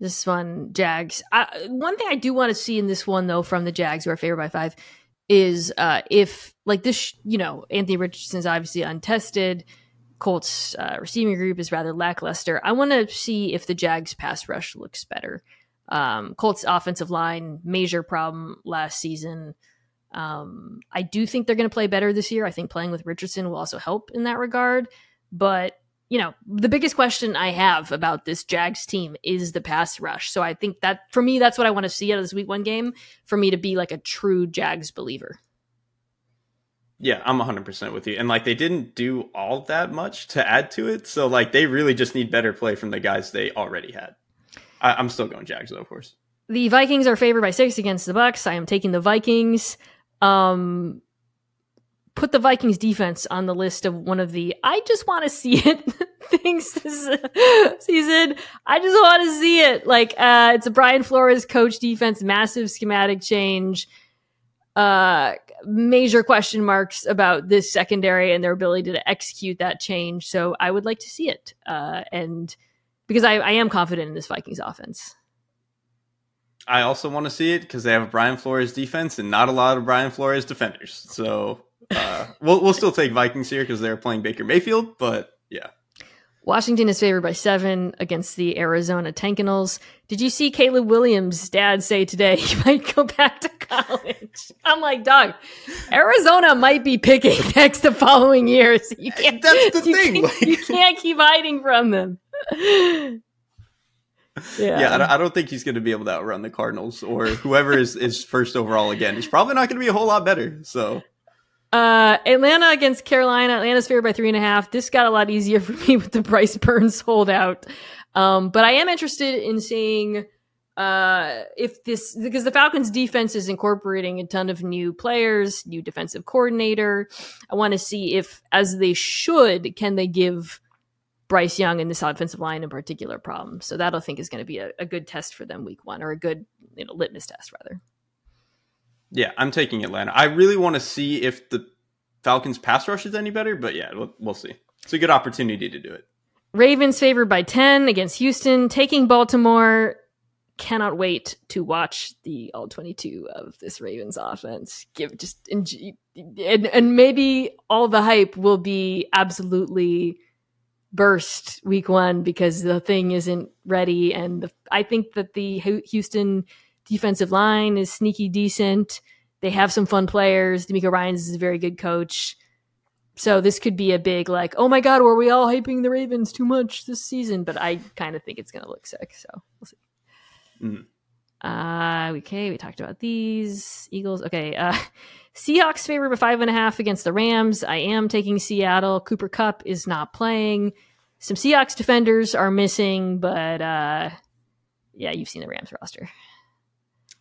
This one, Jags. One thing I do want to see in this one, though, from the Jags, who are favored by 5, is if, like this, Anthony Richardson's obviously untested. Colts' receiving group is rather lackluster. I want to see if the Jags' pass rush looks better. Colts' offensive line, major problem last season. I do think they're going to play better this year. I think playing with Richardson will also help in that regard. But the biggest question I have about this Jags team is the pass rush. So I think that, for me, that's what I want to see out of this week one game for me to be like a true Jags believer. Yeah, I'm 100% with you. And like, they didn't do all that much to add to it. So like, they really just need better play from the guys they already had. I'm still going Jags, though, of course. The Vikings are favored by 6 against the Bucks. I am taking the Vikings. Put the Vikings defense on the list of one of the I just want to see it things this season. I just want to see it. Like, it's a Brian Flores coach defense, massive schematic change, major question marks about this secondary and their ability to execute that change. So I would like to see it. And because I am confident in this Vikings offense. I also want to see it because they have a Brian Flores defense and not a lot of Brian Flores defenders. So we'll still take Vikings here because they're playing Baker Mayfield, but yeah. Washington is favored by 7 against the Arizona Tankinals. Did you see Caleb Williams' dad say today he might go back to college? I'm like, dog, Arizona might be picking next the following years. That's the thing. You can't keep hiding from them. Yeah, I don't think he's going to be able to outrun the Cardinals or whoever is first overall again. He's probably not going to be a whole lot better, so... Atlanta against Carolina. Atlanta's favored by 3.5. This got a lot easier for me with the Bryce Burns holdout. But I am interested in seeing if this, because the Falcons defense is incorporating a ton of new players, new defensive coordinator. I want to see if, as they should, can they give Bryce Young and this offensive line in particular problems. So that I think is going to be a good test for them week one, or a good litmus test rather. Yeah, I'm taking Atlanta. I really want to see if the Falcons' pass rush is any better, but yeah, we'll see. It's a good opportunity to do it. Ravens favored by 10 against Houston, taking Baltimore. Cannot wait to watch the all-22 of this Ravens offense. And maybe all the hype will be absolutely burst week one because the thing isn't ready, and I think that the Houston defensive line is sneaky decent. They have some fun players. DeMeco Ryans is a very good coach. So this could be a big, like, oh my God, were we all hyping the Ravens too much this season? But I kind of think it's going to look sick. So we'll see. Mm-hmm. Okay, we talked about these. Eagles. Okay. Seahawks favored by 5.5 against the Rams. I am taking Seattle. Cooper Kupp is not playing. Some Seahawks defenders are missing, but yeah, you've seen the Rams roster.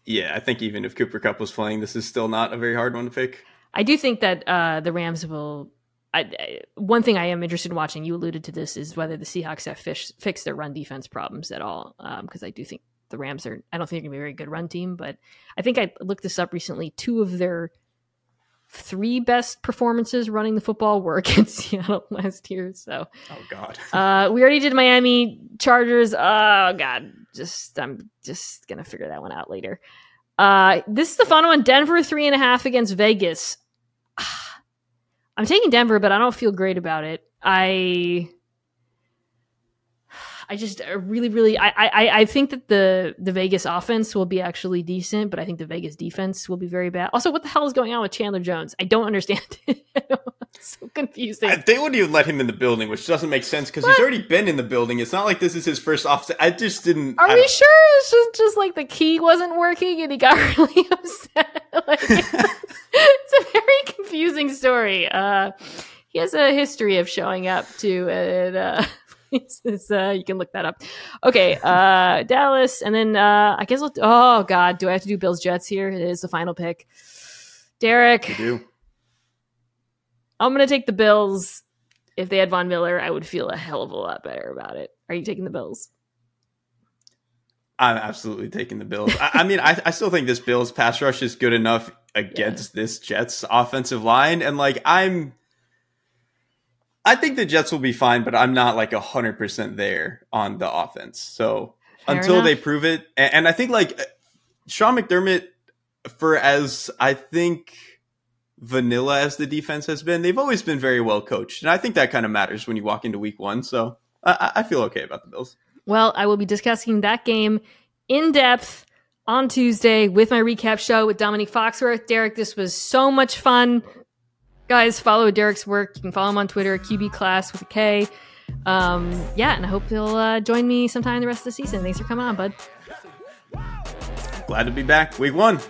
Yeah, I think even if Cooper Kupp was playing, this is still not a very hard one to pick. I do think that the Rams will... one thing I am interested in watching, you alluded to this, is whether the Seahawks have fixed their run defense problems at all. Because I do think the Rams are... I don't think they're going to be a very good run team, but I think I looked this up recently. 2 of their 3 best performances running the football were against Seattle last year. So, oh, God. We already did Miami Chargers. Oh, God. I'm just going to figure that one out later. This is the fun one. Denver 3.5 against Vegas. I'm taking Denver, but I don't feel great about it. I I just really, I think that the Vegas offense will be actually decent, but I think the Vegas defense will be very bad. Also, what the hell is going on with Chandler Jones? I don't understand it. It's so confusing. They wouldn't even let him in the building, which doesn't make sense because he's already been in the building. It's not like this is his first off. I just didn't. Are we sure? It's just like the key wasn't working and he got really upset. Like, it's a very confusing story. He has a history of showing up to it. You can look that up. Okay, Dallas, and then I guess oh God, do I have to do Bills Jets here? It is the final pick. Derek, you do. I'm gonna take the Bills. If they had Von Miller, I would feel a hell of a lot better about it. Are you taking the Bills? I'm absolutely taking the Bills. I mean, I still think this Bills pass rush is good enough against this Jets offensive line, and like I think the Jets will be fine, but I'm not like 100% there on the offense. So Fair enough. They prove it. And I think like Sean McDermott, for as I think vanilla as the defense has been, they've always been very well coached. And I think that kind of matters when you walk into week one. So I feel okay about the Bills. Well, I will be discussing that game in depth on Tuesday with my recap show with Dominique Foxworth. Derek, this was so much fun. Guys, follow Derek's work. You can follow him on Twitter, QBClass with a K. Yeah, and I hope he'll join me sometime the rest of the season. Thanks for coming on, bud. Glad to be back. Week 1.